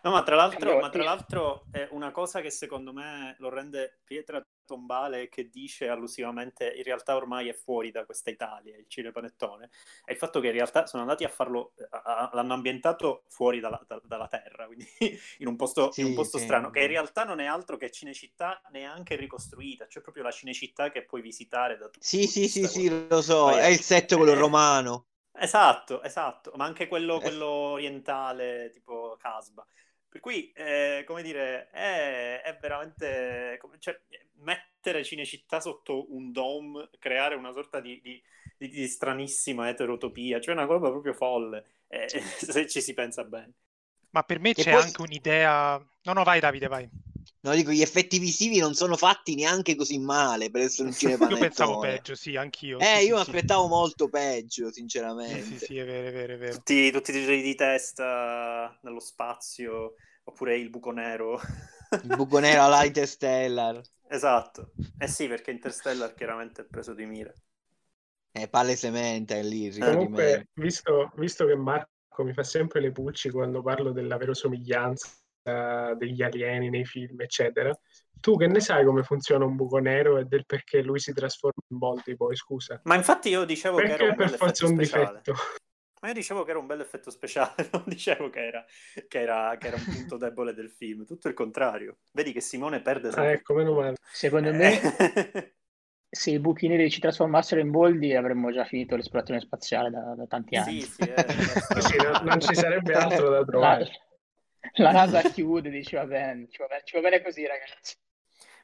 No, ma tra l'altro, ma tra l'altro è una cosa che secondo me lo rende pietra tombale, che dice allusivamente in realtà ormai è fuori da questa Italia il cinepanettone, è il fatto che in realtà sono andati a farlo, a, a, l'hanno ambientato fuori dalla, da, dalla terra, quindi in un posto, sì, in un posto sì, strano, sì, che in realtà non è altro che Cinecittà neanche ricostruita, cioè proprio la Cinecittà che puoi visitare da tutti. Sì, sì, sì, sì, lo so, è il set quello eh, romano. Esatto, esatto, ma anche quello, quello orientale, tipo Casba. Per cui, eh, come dire, è, è veramente... Cioè, mettere Cinecittà sotto un dome, creare una sorta di, di, di stranissima eterotopia, cioè una roba proprio folle, eh, se ci si pensa bene. Ma per me c'è poi... anche un'idea... No, no, vai Davide, vai. No, dico, gli effetti visivi non sono fatti neanche così male per essere un cinepanettone. Io pensavo peggio, sì, anch'io. Eh, sì, io sì, mi aspettavo sì. molto peggio, sinceramente. Sì, sì, sì, è vero, è vero, è vero. Tutti, tutti i giri di testa nello spazio, oppure il buco nero. Il buco nero alla Interstellar. Esatto. Eh sì, perché Interstellar chiaramente è preso di mira. Eh, palesemente è lì. Comunque, visto, visto che Marco mi fa sempre le pulci quando parlo della verosomiglianza degli alieni nei film eccetera, tu che ne sai come funziona un buco nero e del perché lui si trasforma in Boldi poi, scusa? Ma infatti io dicevo perché che era un per forza un speciale. difetto, ma io dicevo che era un bel effetto speciale, non dicevo che era, che era, che era un punto debole del film, tutto il contrario. Vedi che Simone perde sempre. Ah, ecco, meno male. Secondo me se i buchi neri ci trasformassero in Boldi avremmo già finito l'esplorazione spaziale da, da tanti anni. Sì, sì, eh, sì, non, non ci sarebbe altro da trovare. Dai. La NASA chiude, dice va bene, ci va bene, ci va bene così, ragazzi.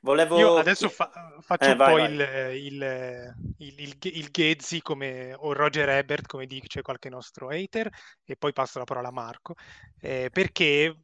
Volevo... Io adesso fa- faccio eh, un vai, po' vai. il, il, il, il, il Ghezzi come o Roger Ebert, come dice qualche nostro hater, e poi passo la parola a Marco, eh, perché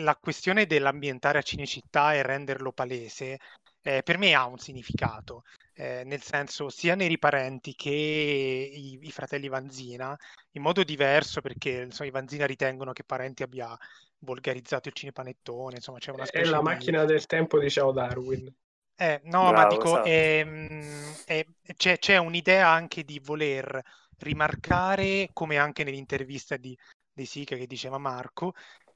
la questione dell'ambientare a Cinecittà e renderlo palese eh, per me ha un significato, eh, nel senso sia Neri Parenti che i, i fratelli Vanzina, in modo diverso, perché insomma, i Vanzina ritengono che Parenti abbia volgarizzato il cinepanettone, insomma c'è una specie è la di... macchina del tempo di Ciao Darwin. Eh, no, Bravo, ma dico, so. ehm, eh, c'è, c'è un'idea anche di voler rimarcare, come anche nell'intervista di De Sica che diceva Marco,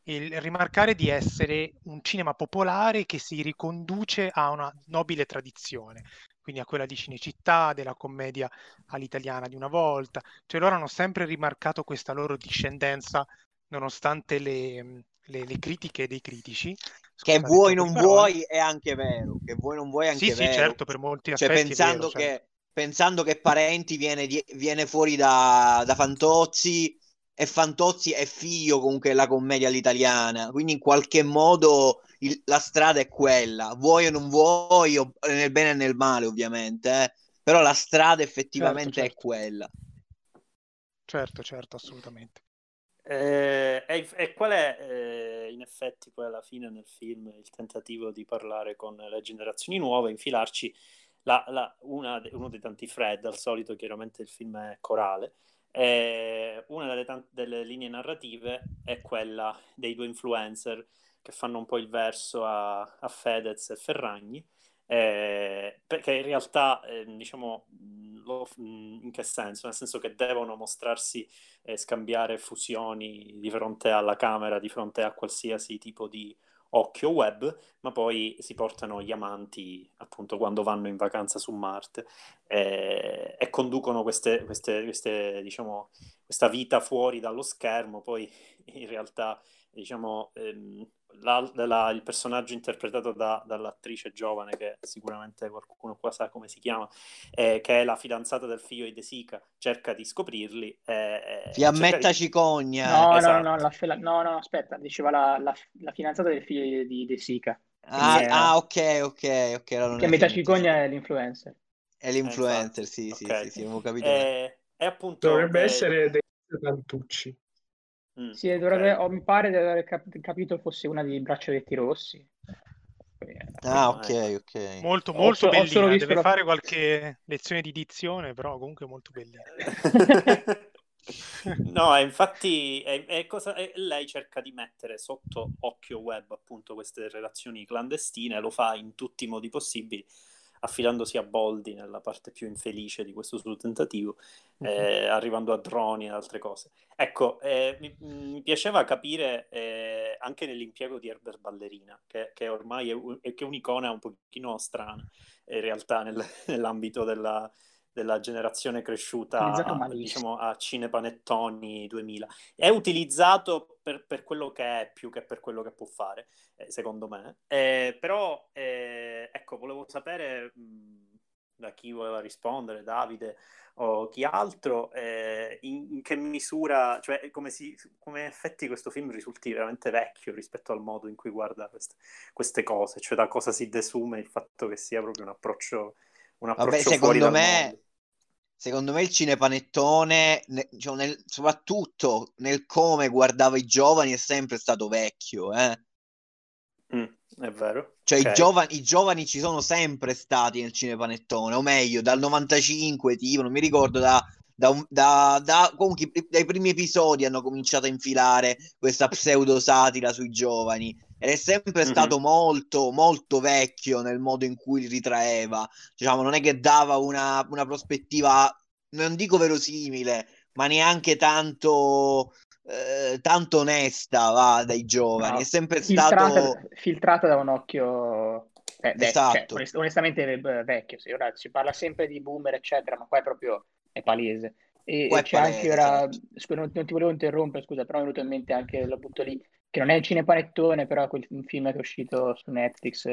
il rimarcare di essere un cinema popolare che si riconduce a una nobile tradizione, quindi a quella di Cinecittà, della commedia all'italiana di una volta, cioè loro hanno sempre rimarcato questa loro discendenza nonostante le... Le, le critiche dei critici. Scusate, che vuoi non parole. vuoi è anche vero che vuoi non vuoi è anche sì, vero sì certo per molti aspetti cioè, pensando, è vero, che, certo. pensando che Parenti viene, viene fuori da, da Fantozzi, e Fantozzi è figlio comunque della commedia all'italiana, quindi in qualche modo il, la strada è quella, vuoi o non vuoi, nel bene e nel male ovviamente, eh, però la strada effettivamente certo, certo. è quella certo certo assolutamente. E eh, eh, eh, qual è eh, in effetti poi alla fine nel film il tentativo di parlare con le generazioni nuove, infilarci la, la, una, uno dei tanti Fred, al solito chiaramente il film è corale, eh, una delle, tante, delle linee narrative è quella dei due influencer che fanno un po' il verso a, a Fedez e Ferragni, eh, perché in realtà eh, diciamo lo, in che senso? Nel senso che devono mostrarsi e scambiare fusioni di fronte alla camera, di fronte a qualsiasi tipo di occhio web, ma poi si portano gli amanti appunto quando vanno in vacanza su Marte, eh, e conducono queste, queste, queste diciamo questa vita fuori dallo schermo. Poi in realtà diciamo ehm, La, la, il personaggio interpretato da, dall'attrice giovane, che sicuramente qualcuno qua sa come si chiama, eh, che è la fidanzata del figlio di De Sica, cerca di scoprirli. Eh, Fiammetta di... Cicogna. No, esatto. no, no, la, la, no, no, aspetta, diceva la, la, la fidanzata del figlio di De Sica. Ah, eh, ah ok, ok, ok. No, Fiammetta Cicogna è l'influencer. È l'influencer, eh, sì, okay. sì, sì, sì, avevo capito. Eh, è appunto, Dovrebbe eh... essere dei Tantucci. Mm, sì, dovrebbe, okay. oh, mi pare di aver cap- capito fosse una dei braccioletti rossi. Ah, ok, ok. Molto, molto ho, bellina. Ho Deve la... fare qualche lezione di dizione, però comunque molto bellina. No, infatti è, è cosa, è, lei cerca di mettere sotto occhio web appunto queste relazioni clandestine, lo fa in tutti i modi possibili, affidandosi a Boldi nella parte più infelice di questo suo tentativo, mm-hmm. eh, arrivando a droni e altre cose. Ecco, eh, mi, mi piaceva capire eh, anche nell'impiego di Herbert Ballerina, che, che ormai è, è, che è un'icona un pochino strana in realtà nel, nell'ambito della... della generazione cresciuta a, diciamo, a Cinepanettoni duemila. È utilizzato per, per quello che è, più che per quello che può fare, eh, secondo me. Eh, però, eh, ecco, volevo sapere mh, da chi voleva rispondere, Davide o chi altro, eh, in, in che misura, cioè come, si, come effetti questo film risulti veramente vecchio rispetto al modo in cui guarda queste, queste cose, cioè da cosa si desume il fatto che sia proprio un approccio, un approccio Vabbè, fuori secondo dal me... mondo. Secondo me il cinepanettone, cioè nel, soprattutto nel come guardava i giovani, è sempre stato vecchio, eh? Mm, è vero. Cioè okay. i, giovani, i giovani ci sono sempre stati nel cinepanettone, o meglio, dal novantacinque, tipo, non mi ricordo, da, da, da, da comunque dai primi episodi hanno cominciato a infilare questa pseudosatira sui giovani. Ed è sempre mm-hmm. stato molto molto vecchio nel modo in cui li ritraeva, diciamo, non è che dava una, una prospettiva, non dico verosimile, ma neanche tanto eh, tanto onesta va dai giovani, no. È sempre filtrata, stato filtrata da un occhio eh, vecchio, esatto. Cioè, onestamente vecchio, sì, ora si parla sempre di boomer eccetera, ma qua è proprio è palese. E qua c'è palese, anche ora certo. non, non ti volevo interrompere, scusa, però mi è venuto in mente anche, lo butto lì, che non è il cinepanettone, però quel film che è uscito su Netflix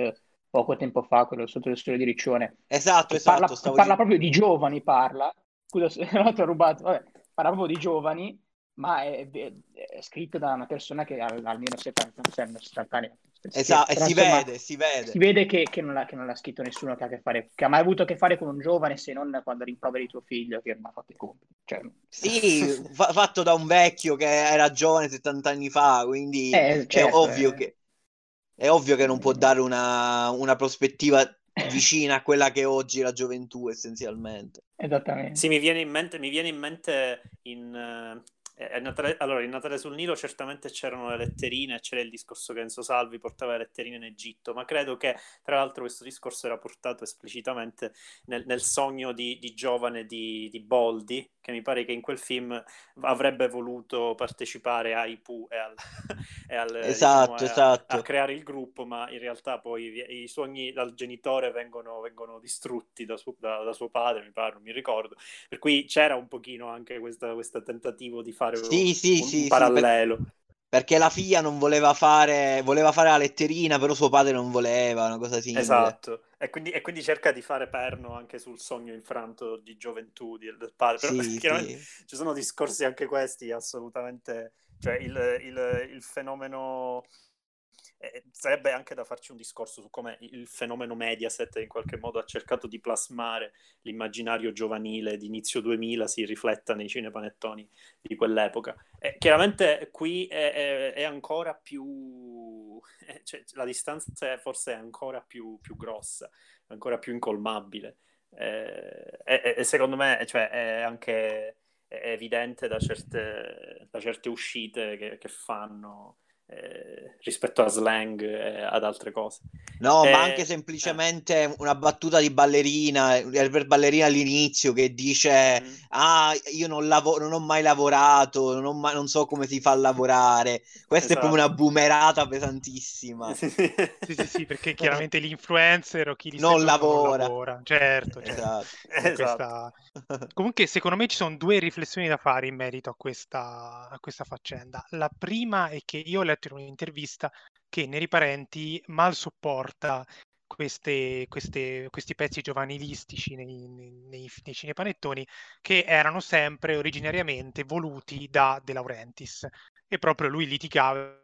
poco tempo fa, quello Sotto lo studio di Riccione. Esatto, esatto. Parla, stavo parla di... proprio di giovani, parla. Scusa se no, ti ho rubato. Vabbè, parla proprio di giovani, ma è, è, è scritto da una persona che ha almeno settanta anni. Esatto, e si vede, si vede. Si vede che, che, non l'ha, che non l'ha scritto nessuno che ha, che, fare, che ha mai avuto a che fare con un giovane, se non quando rimproveri tuo figlio che non ha fatto i compiti. Cioè... Sì, fa- fatto da un vecchio che era giovane settanta anni fa, quindi eh, certo, è, ovvio eh. che, è ovvio che non può dare una, una prospettiva vicina a quella che è oggi la gioventù, essenzialmente. Esattamente. Sì, mi viene in mente, mi viene in, mente in... Uh... Natale, allora in Natale sul Nilo certamente c'erano le letterine, c'era il discorso che Enzo Salvi portava le letterine in Egitto, ma credo che tra l'altro questo discorso era portato esplicitamente nel, nel sogno di, di giovane di, di Boldi, che mi pare che in quel film avrebbe voluto partecipare ai Pooh e al, e al esatto, diciamo, esatto. A, a creare il gruppo, ma in realtà poi i, i sogni dal genitore vengono, vengono distrutti da, su, da, da suo padre, mi pare, non mi ricordo, per cui c'era un pochino anche questa, questo tentativo di fare Sì, un, sì, un sì, parallelo. Sì, per, perché la figlia non voleva fare, voleva fare la letterina, però suo padre non voleva, una cosa simile. Esatto. E quindi, e quindi cerca di fare perno anche sul sogno infranto di gioventù del padre. Però sì, chiaramente sì. Ci sono discorsi anche questi assolutamente, cioè il, il, il fenomeno eh, sarebbe anche da farci un discorso su come il fenomeno Mediaset in qualche modo ha cercato di plasmare l'immaginario giovanile di inizio duemila si rifletta nei cinepanettoni di quell'epoca. Eh, chiaramente qui è, è, è ancora più eh, cioè, la distanza è forse ancora più, più grossa, ancora più incolmabile, eh, e, e secondo me cioè, è anche è evidente da certe, da certe uscite che, che fanno Eh, rispetto a slang eh, ad altre cose, no, eh, ma anche semplicemente eh. una battuta di Ballerina, Herbert Ballerina all'inizio che dice mm. ah io non, lav- non ho mai lavorato, non, ho mai- non so come si fa a lavorare, questa esatto. è proprio una boomerata pesantissima. sì, sì sì perché chiaramente l'influencer o chi di non lavora. non lavora certo, certo. Esatto. Esatto. Questa... comunque secondo me ci sono due riflessioni da fare in merito a questa, a questa faccenda. La prima è che io ho letto in un'intervista che Neri Parenti mal sopporta queste, queste, questi pezzi giovanilistici nei, nei, nei cinepanettoni, che erano sempre originariamente voluti da De Laurentiis, e proprio lui litigava,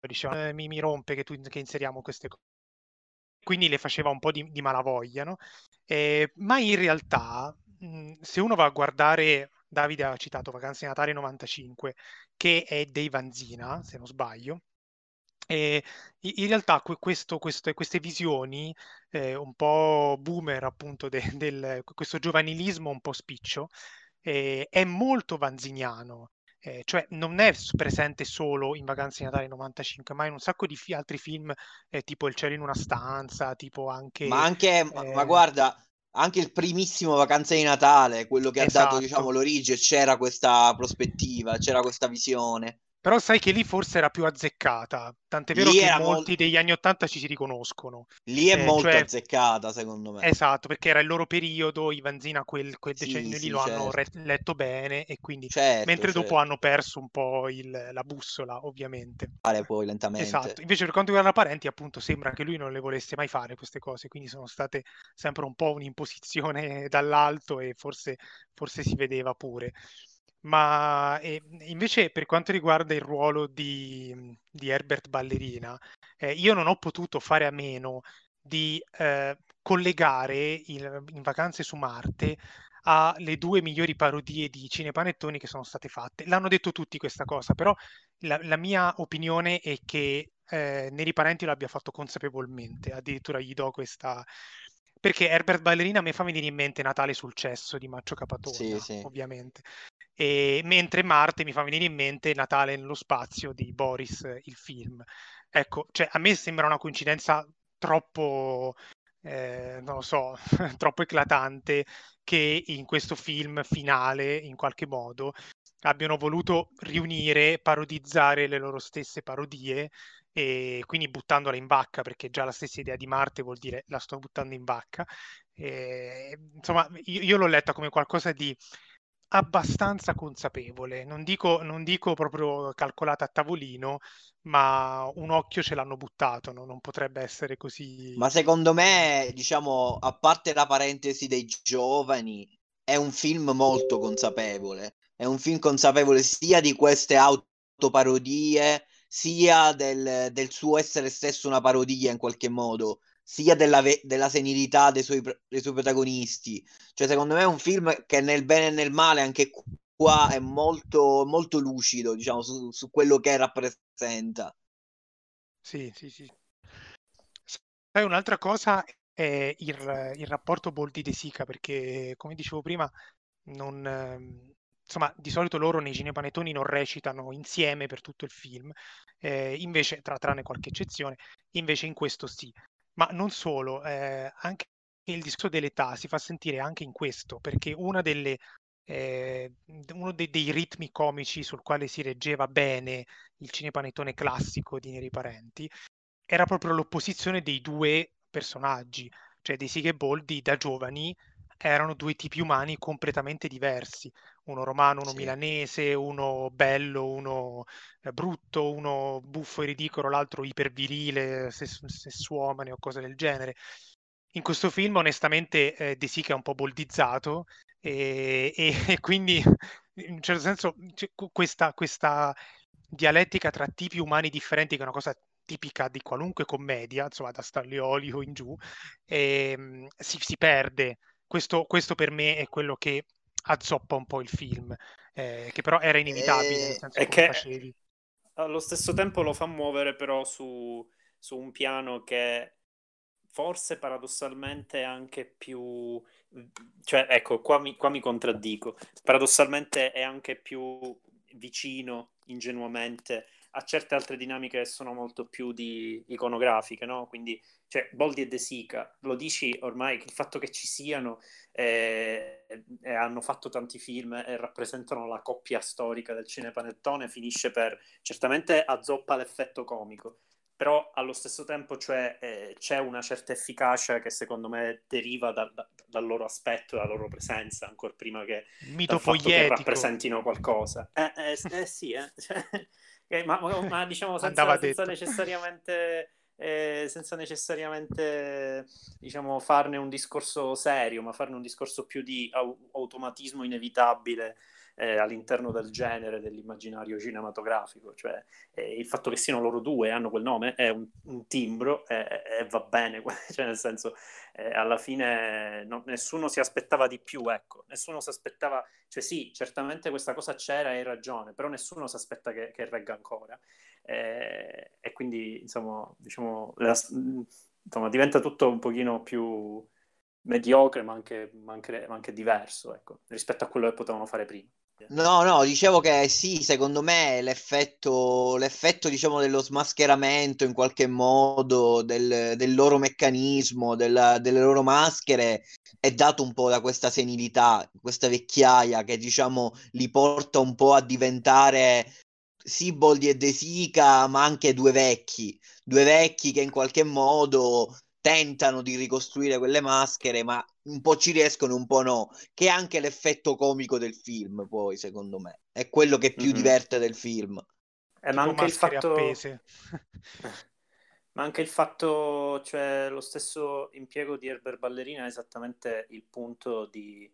diceva eh, mi, mi rompe che, tu, che inseriamo queste cose, quindi le faceva un po' di, di malavoglia, no? Eh, ma in realtà mh, se uno va a guardare, Davide ha citato Vacanze di Natale novantacinque, che è dei Vanzina, se non sbaglio, E in realtà que- questo, questo- queste visioni eh, un po' boomer, appunto, de- del questo giovanilismo un po' spiccio, eh, è molto vanziniano. Eh, cioè non è s- presente solo in Vacanze di Natale novantacinque, ma in un sacco di fi- altri film, eh, tipo Il cielo in una stanza, tipo anche... Ma anche, ma, ma eh, guarda, anche il primissimo Vacanze di Natale, quello che ha dato, diciamo, esatto. l'origine, c'era questa prospettiva, c'era questa visione. Però sai che lì forse era più azzeccata, tant'è vero Lì che era molti molto, degli anni ottanta ci si riconoscono. lì è Eh, molto cioè, azzeccata, secondo me. esatto, perché era il loro periodo, i Vanzina quel, quel Sì, decennio lì sì, lo hanno re- certo, letto bene, e quindi, certo, mentre dopo certo. hanno perso un po' il- la bussola, ovviamente. Fare poi lentamente. Esatto, invece per quanto riguarda Parenti, appunto, sembra che lui non le volesse mai fare queste cose, quindi sono state sempre un po' un'imposizione dall'alto, e forse, forse si vedeva pure. Ma eh, invece per quanto riguarda il ruolo di, di Herbert Ballerina, eh, io non ho potuto fare a meno di eh, collegare il- in Vacanze su Marte alle due migliori parodie di cinepanettoni che sono state fatte. L'hanno detto tutti questa cosa, però la, la mia opinione è che eh, Neri Parenti l'abbia fatto consapevolmente, addirittura gli do questa... Perché Herbert Ballerina mi fa venire in mente Natale sul cesso di Maccio Sì, Capatonda, sì. ovviamente, e mentre Marte mi fa venire in mente Natale nello spazio di Boris, eh, il film. Ecco, cioè a me sembra una coincidenza troppo, eh, non lo so, troppo eclatante, che in questo film finale, in qualche modo, abbiano voluto riunire, parodizzare le loro stesse parodie, e quindi buttandola in vacca, perché già la stessa idea di Marte vuol dire la sto buttando in vacca. E, insomma, io, io l'ho letta come qualcosa di abbastanza consapevole, non dico, non dico proprio calcolata a tavolino, ma un occhio ce l'hanno buttato, no? Non potrebbe essere così. Ma secondo eh, me, diciamo, a parte la parentesi dei giovani, è un film molto consapevole. È un film consapevole sia di queste autoparodie, sia del, del suo essere stesso una parodia in qualche modo, sia della, ve- della senilità dei suoi, pr- dei suoi protagonisti. Cioè, secondo me è un film che nel bene e nel male, anche qua, è molto, molto lucido, diciamo, su, su quello che rappresenta. Sì, sì, sì. Sai, un'altra cosa è il, il rapporto Boldi-De Sica, perché come dicevo prima, non, ehm, insomma, di solito loro nei cinepanettoni non recitano insieme per tutto il film, eh, invece, tra- tranne qualche eccezione, invece in questo sì. Ma non solo, eh, anche il discorso dell'età si fa sentire anche in questo, perché una delle, eh, uno de- dei ritmi comici sul quale si reggeva bene il cinepanettone classico di Neri Parenti era proprio l'opposizione dei due personaggi, cioè De Sica e Boldi da giovani erano due tipi umani completamente diversi, uno romano, uno Sì. milanese, uno bello, uno eh, brutto, uno buffo e ridicolo, l'altro ipervirile, sess- sessuomane o cose del genere. In questo film, onestamente, eh, De Sica è un po' boldizzato, e, e- e quindi, in un certo senso, c'è cu- questa, questa dialettica tra tipi umani differenti, che è una cosa tipica di qualunque commedia, insomma, da Staglioli o in giù, ehm, si, si perde. Questo, questo per me è quello che azzoppa un po' il film, eh, che però era inevitabile, nel E... senso, È come che facevi. allo stesso tempo lo fa muovere però su, su un piano che forse paradossalmente è anche più, cioè ecco, qua mi, qua mi contraddico, paradossalmente è anche più vicino ingenuamente a certe altre dinamiche che sono molto più di iconografiche, no? Quindi, cioè, Boldi e De Sica, lo dici ormai che il fatto che ci siano eh, e hanno fatto tanti film e rappresentano la coppia storica del cinepanettone finisce per certamente azzoppa l'effetto comico, però allo stesso tempo cioè, eh, c'è una certa efficacia che secondo me deriva da- da- dal loro aspetto, dalla loro presenza, ancora prima che dal Mito fatto che poietico rappresentino qualcosa. Eh, eh, s- eh sì, eh, cioè, eh, ma, ma- ma diciamo senza, andava senza detto. necessariamente... eh, senza necessariamente diciamo farne un discorso serio, ma farne un discorso più di au- automatismo inevitabile eh, all'interno del genere, dell'immaginario cinematografico, cioè eh, il fatto che siano loro due e hanno quel nome è un, un timbro e va bene, cioè nel senso eh, alla fine no- nessuno si aspettava di più, ecco, nessuno si aspettava, cioè sì, certamente questa cosa c'era e hai ragione, però nessuno si aspetta che, che regga ancora. Eh, e quindi insomma, diciamo, la, insomma, diventa tutto un pochino più mediocre, ma anche, ma anche, ma anche diverso, ecco, rispetto a quello che potevano fare prima. No, no, dicevo che sì, secondo me l'effetto, l'effetto diciamo dello smascheramento in qualche modo, del, del loro meccanismo, della, delle loro maschere è dato un po' da questa senilità, questa vecchiaia che diciamo li porta un po' a diventare sì Boldi e De Sica, ma anche due vecchi, due vecchi che in qualche modo tentano di ricostruire quelle maschere, ma un po' ci riescono, un po' no, che è anche l'effetto comico del film, poi, secondo me. È quello che più mm-hmm. diverte del film. Eh, ma anche il fatto... ma anche il fatto, cioè, lo stesso impiego di Herbert Ballerina è esattamente il punto di,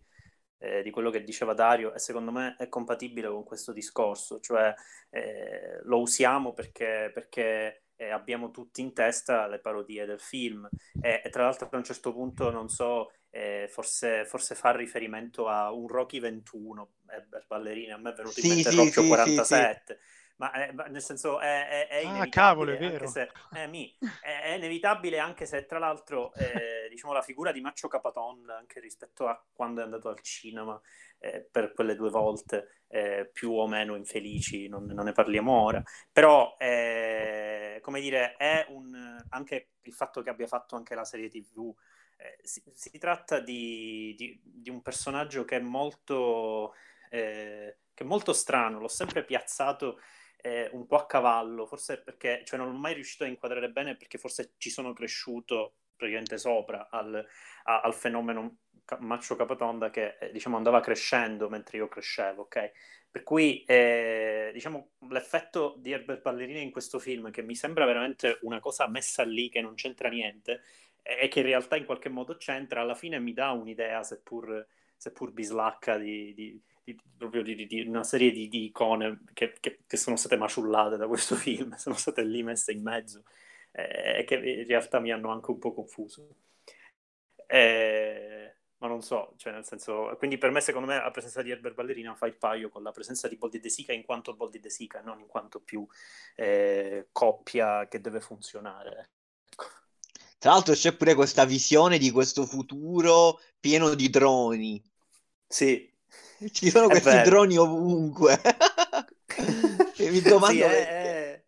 eh, di quello che diceva Dario, e secondo me è compatibile con questo discorso, cioè eh, lo usiamo perché... perché E abbiamo tutti in testa le parodie del film e, e tra l'altro a un certo punto non so eh, forse, forse fa riferimento a un Rocky ventuno Herbert Ballerina, a me è venuto in sì, mente sì, Rocky sì, quarantasette sì, sì. Ma eh, nel senso è, è, è inevitabile, ah, cavolo, è vero. Anche se, eh, mi, è, è inevitabile anche se tra l'altro eh, diciamo la figura di Maccio Capatonda anche rispetto a quando è andato al cinema eh, per quelle due volte eh, più o meno infelici, non, non ne parliamo ora, però eh, come dire, è un, anche il fatto che abbia fatto anche la serie tivù, eh, si, si tratta di, di, di un personaggio che è molto, eh, che è molto strano, l'ho sempre piazzato eh, un po' a cavallo, forse perché, cioè non l'ho mai riuscito a inquadrare bene, perché forse ci sono cresciuto praticamente sopra al, a, al fenomeno Maccio Capatonda che eh, diciamo andava crescendo mentre io crescevo, ok? Per cui eh, diciamo l'effetto di Herbert Ballerina in questo film, che mi sembra veramente una cosa messa lì che non c'entra niente e che in realtà in qualche modo c'entra, alla fine mi dà un'idea, seppur, seppur bislacca, di, di, di, proprio di, di una serie di, di icone che, che, che sono state maciullate da questo film, sono state lì messe in mezzo eh, e che in realtà mi hanno anche un po' confuso. Eh, ma non so, cioè nel senso, quindi per me secondo me la presenza di Herbert Ballerina fa il paio con la presenza di Boldi e De Sica in quanto Boldi e De Sica, non in quanto più eh, coppia che deve funzionare. Tra l'altro c'è pure questa visione di questo futuro pieno di droni. Sì. Ci sono è questi vero. Droni ovunque. E mi domando sì, è...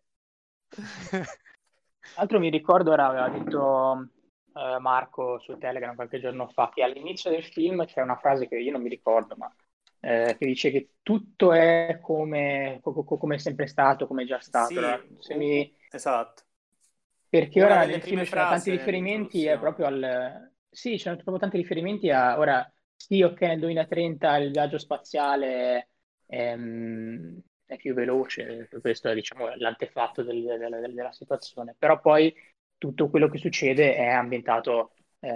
Altro mi ricordo, ora aveva detto... Marco su Telegram qualche giorno fa che all'inizio del film c'è una frase che io non mi ricordo, ma eh, che dice che tutto è come, co- co- come è sempre stato, come è già stato. Sì, allora, se mi... Esatto. Perché ora nel film c'erano tanti riferimenti è proprio al... Sì, c'erano proprio tanti riferimenti a... Ora, sì, ok, nel duemilatrenta il viaggio spaziale ehm, è più veloce, questo è diciamo, l'antefatto del, del, della situazione, però poi tutto quello che succede è ambientato eh,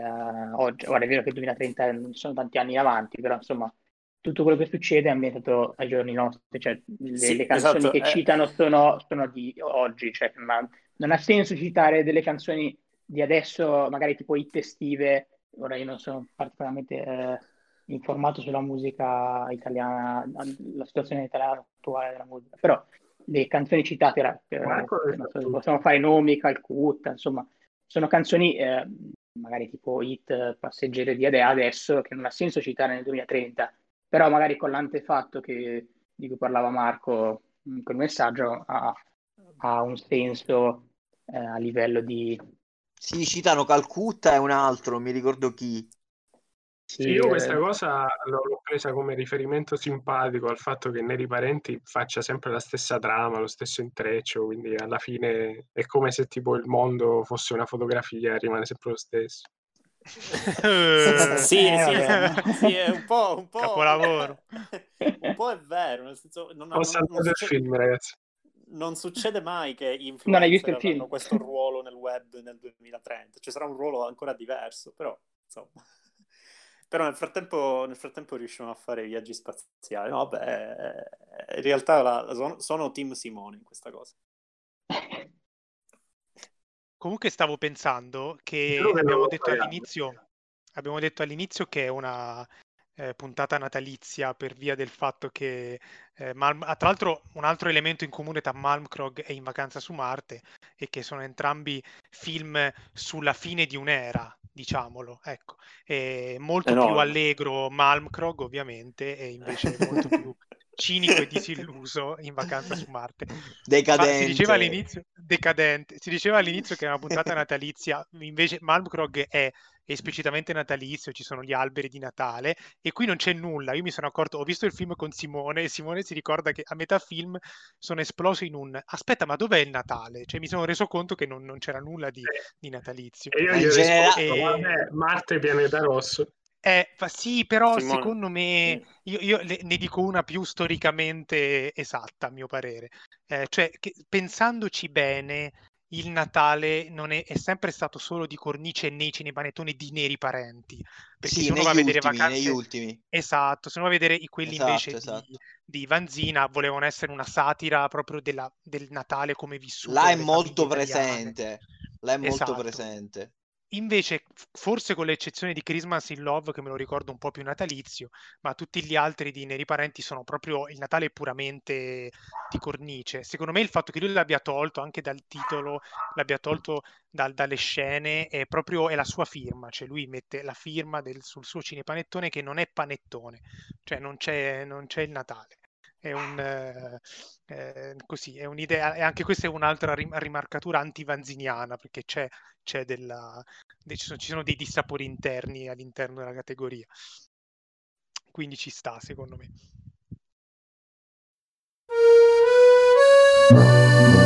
oggi. Ora è vero che il duemilatrenta non sono tanti anni avanti, però insomma tutto quello che succede è ambientato ai giorni nostri, cioè le, sì, le canzoni esatto, che eh. citano sono, sono di oggi, cioè, ma non ha senso citare delle canzoni di adesso, magari tipo hit estive. Ora io non sono particolarmente eh, informato sulla musica italiana, la situazione italiana attuale della musica, però... Le canzoni citate, era, Marco, so, possiamo fare nomi, Calcutta, insomma, sono canzoni eh, magari tipo hit, passeggeri di adesso, che non ha senso citare nel duemilatrenta, però magari con l'antefatto che, di cui parlava Marco, quel messaggio ha, ha un senso eh, a livello di... Sì, citano Calcutta e un altro, mi ricordo chi. Sì, io questa cosa l'ho presa come riferimento simpatico al fatto che Neri Parenti faccia sempre la stessa trama, lo stesso intreccio, quindi alla fine è come se tipo il mondo fosse una fotografia, rimane sempre lo stesso. sì, sì, eh, sì, sì, è un po', un po' capolavoro. Un po' è vero, nel senso non ho saltato il film, ragazzi. Non succede mai che gli influencer abbiano questo ruolo nel web nel duemilatrenta, ci sarà un ruolo ancora diverso, però insomma. Però nel frattempo, nel frattempo riusciamo a fare viaggi spaziali. No, beh, in realtà la, sono, sono team Simone in questa cosa. Comunque stavo pensando che abbiamo detto all'inizio, abbiamo detto all'inizio che è una eh, puntata natalizia per via del fatto che... Eh, Malm- tra l'altro un altro elemento in comune tra Malmkrog e In Vacanza su Marte e che sono entrambi film sulla fine di un'era, diciamolo, ecco, è molto eh no. più allegro Malmkrog ovviamente, e invece molto più cinico e disilluso in Vacanza su Marte. Decadente. Si diceva all'inizio, decadente. Si diceva all'inizio che è una puntata natalizia, invece Malmkrog è esplicitamente natalizio, ci sono gli alberi di Natale e qui non c'è nulla. Io mi sono accorto, ho visto il film con Simone e Simone si ricorda che a metà film sono esploso in un aspetta, ma dov'è il Natale? Cioè mi sono reso conto che non, non c'era nulla di, di natalizio. E io gli ho risposto, e... vabbè, Marte pianeta rosso. Eh, sì, però Simone. Secondo me io, io le, ne dico una più storicamente esatta, a mio parere. Eh, cioè, che, pensandoci bene, il Natale non è, è sempre stato solo di cornice nei cinepanettoni di Neri Parenti. Perché sì, se uno va a vedere ultimi, Vacanze ultimi. Esatto, se uno va a vedere quelli esatto, invece esatto. Di, di Vanzina, volevano essere una satira proprio della, del Natale come vissuto. Là è molto presente. Là è molto esatto. presente. Invece, forse con l'eccezione di Christmas in Love, che me lo ricordo un po' più natalizio, ma tutti gli altri di Neri Parenti sono proprio il Natale puramente di cornice. Secondo me il fatto che lui l'abbia tolto anche dal titolo, l'abbia tolto dal, dalle scene, è proprio è la sua firma, cioè lui mette la firma del, sul suo cinepanettone che non è panettone, cioè non c'è, non c'è il Natale. È un eh, così, è un'idea, e anche questa è un'altra rim- rimarcatura anti-vanziniana, perché c'è, c'è della, de- ci, sono, ci sono dei dissapori interni all'interno della categoria, quindi ci sta, secondo me.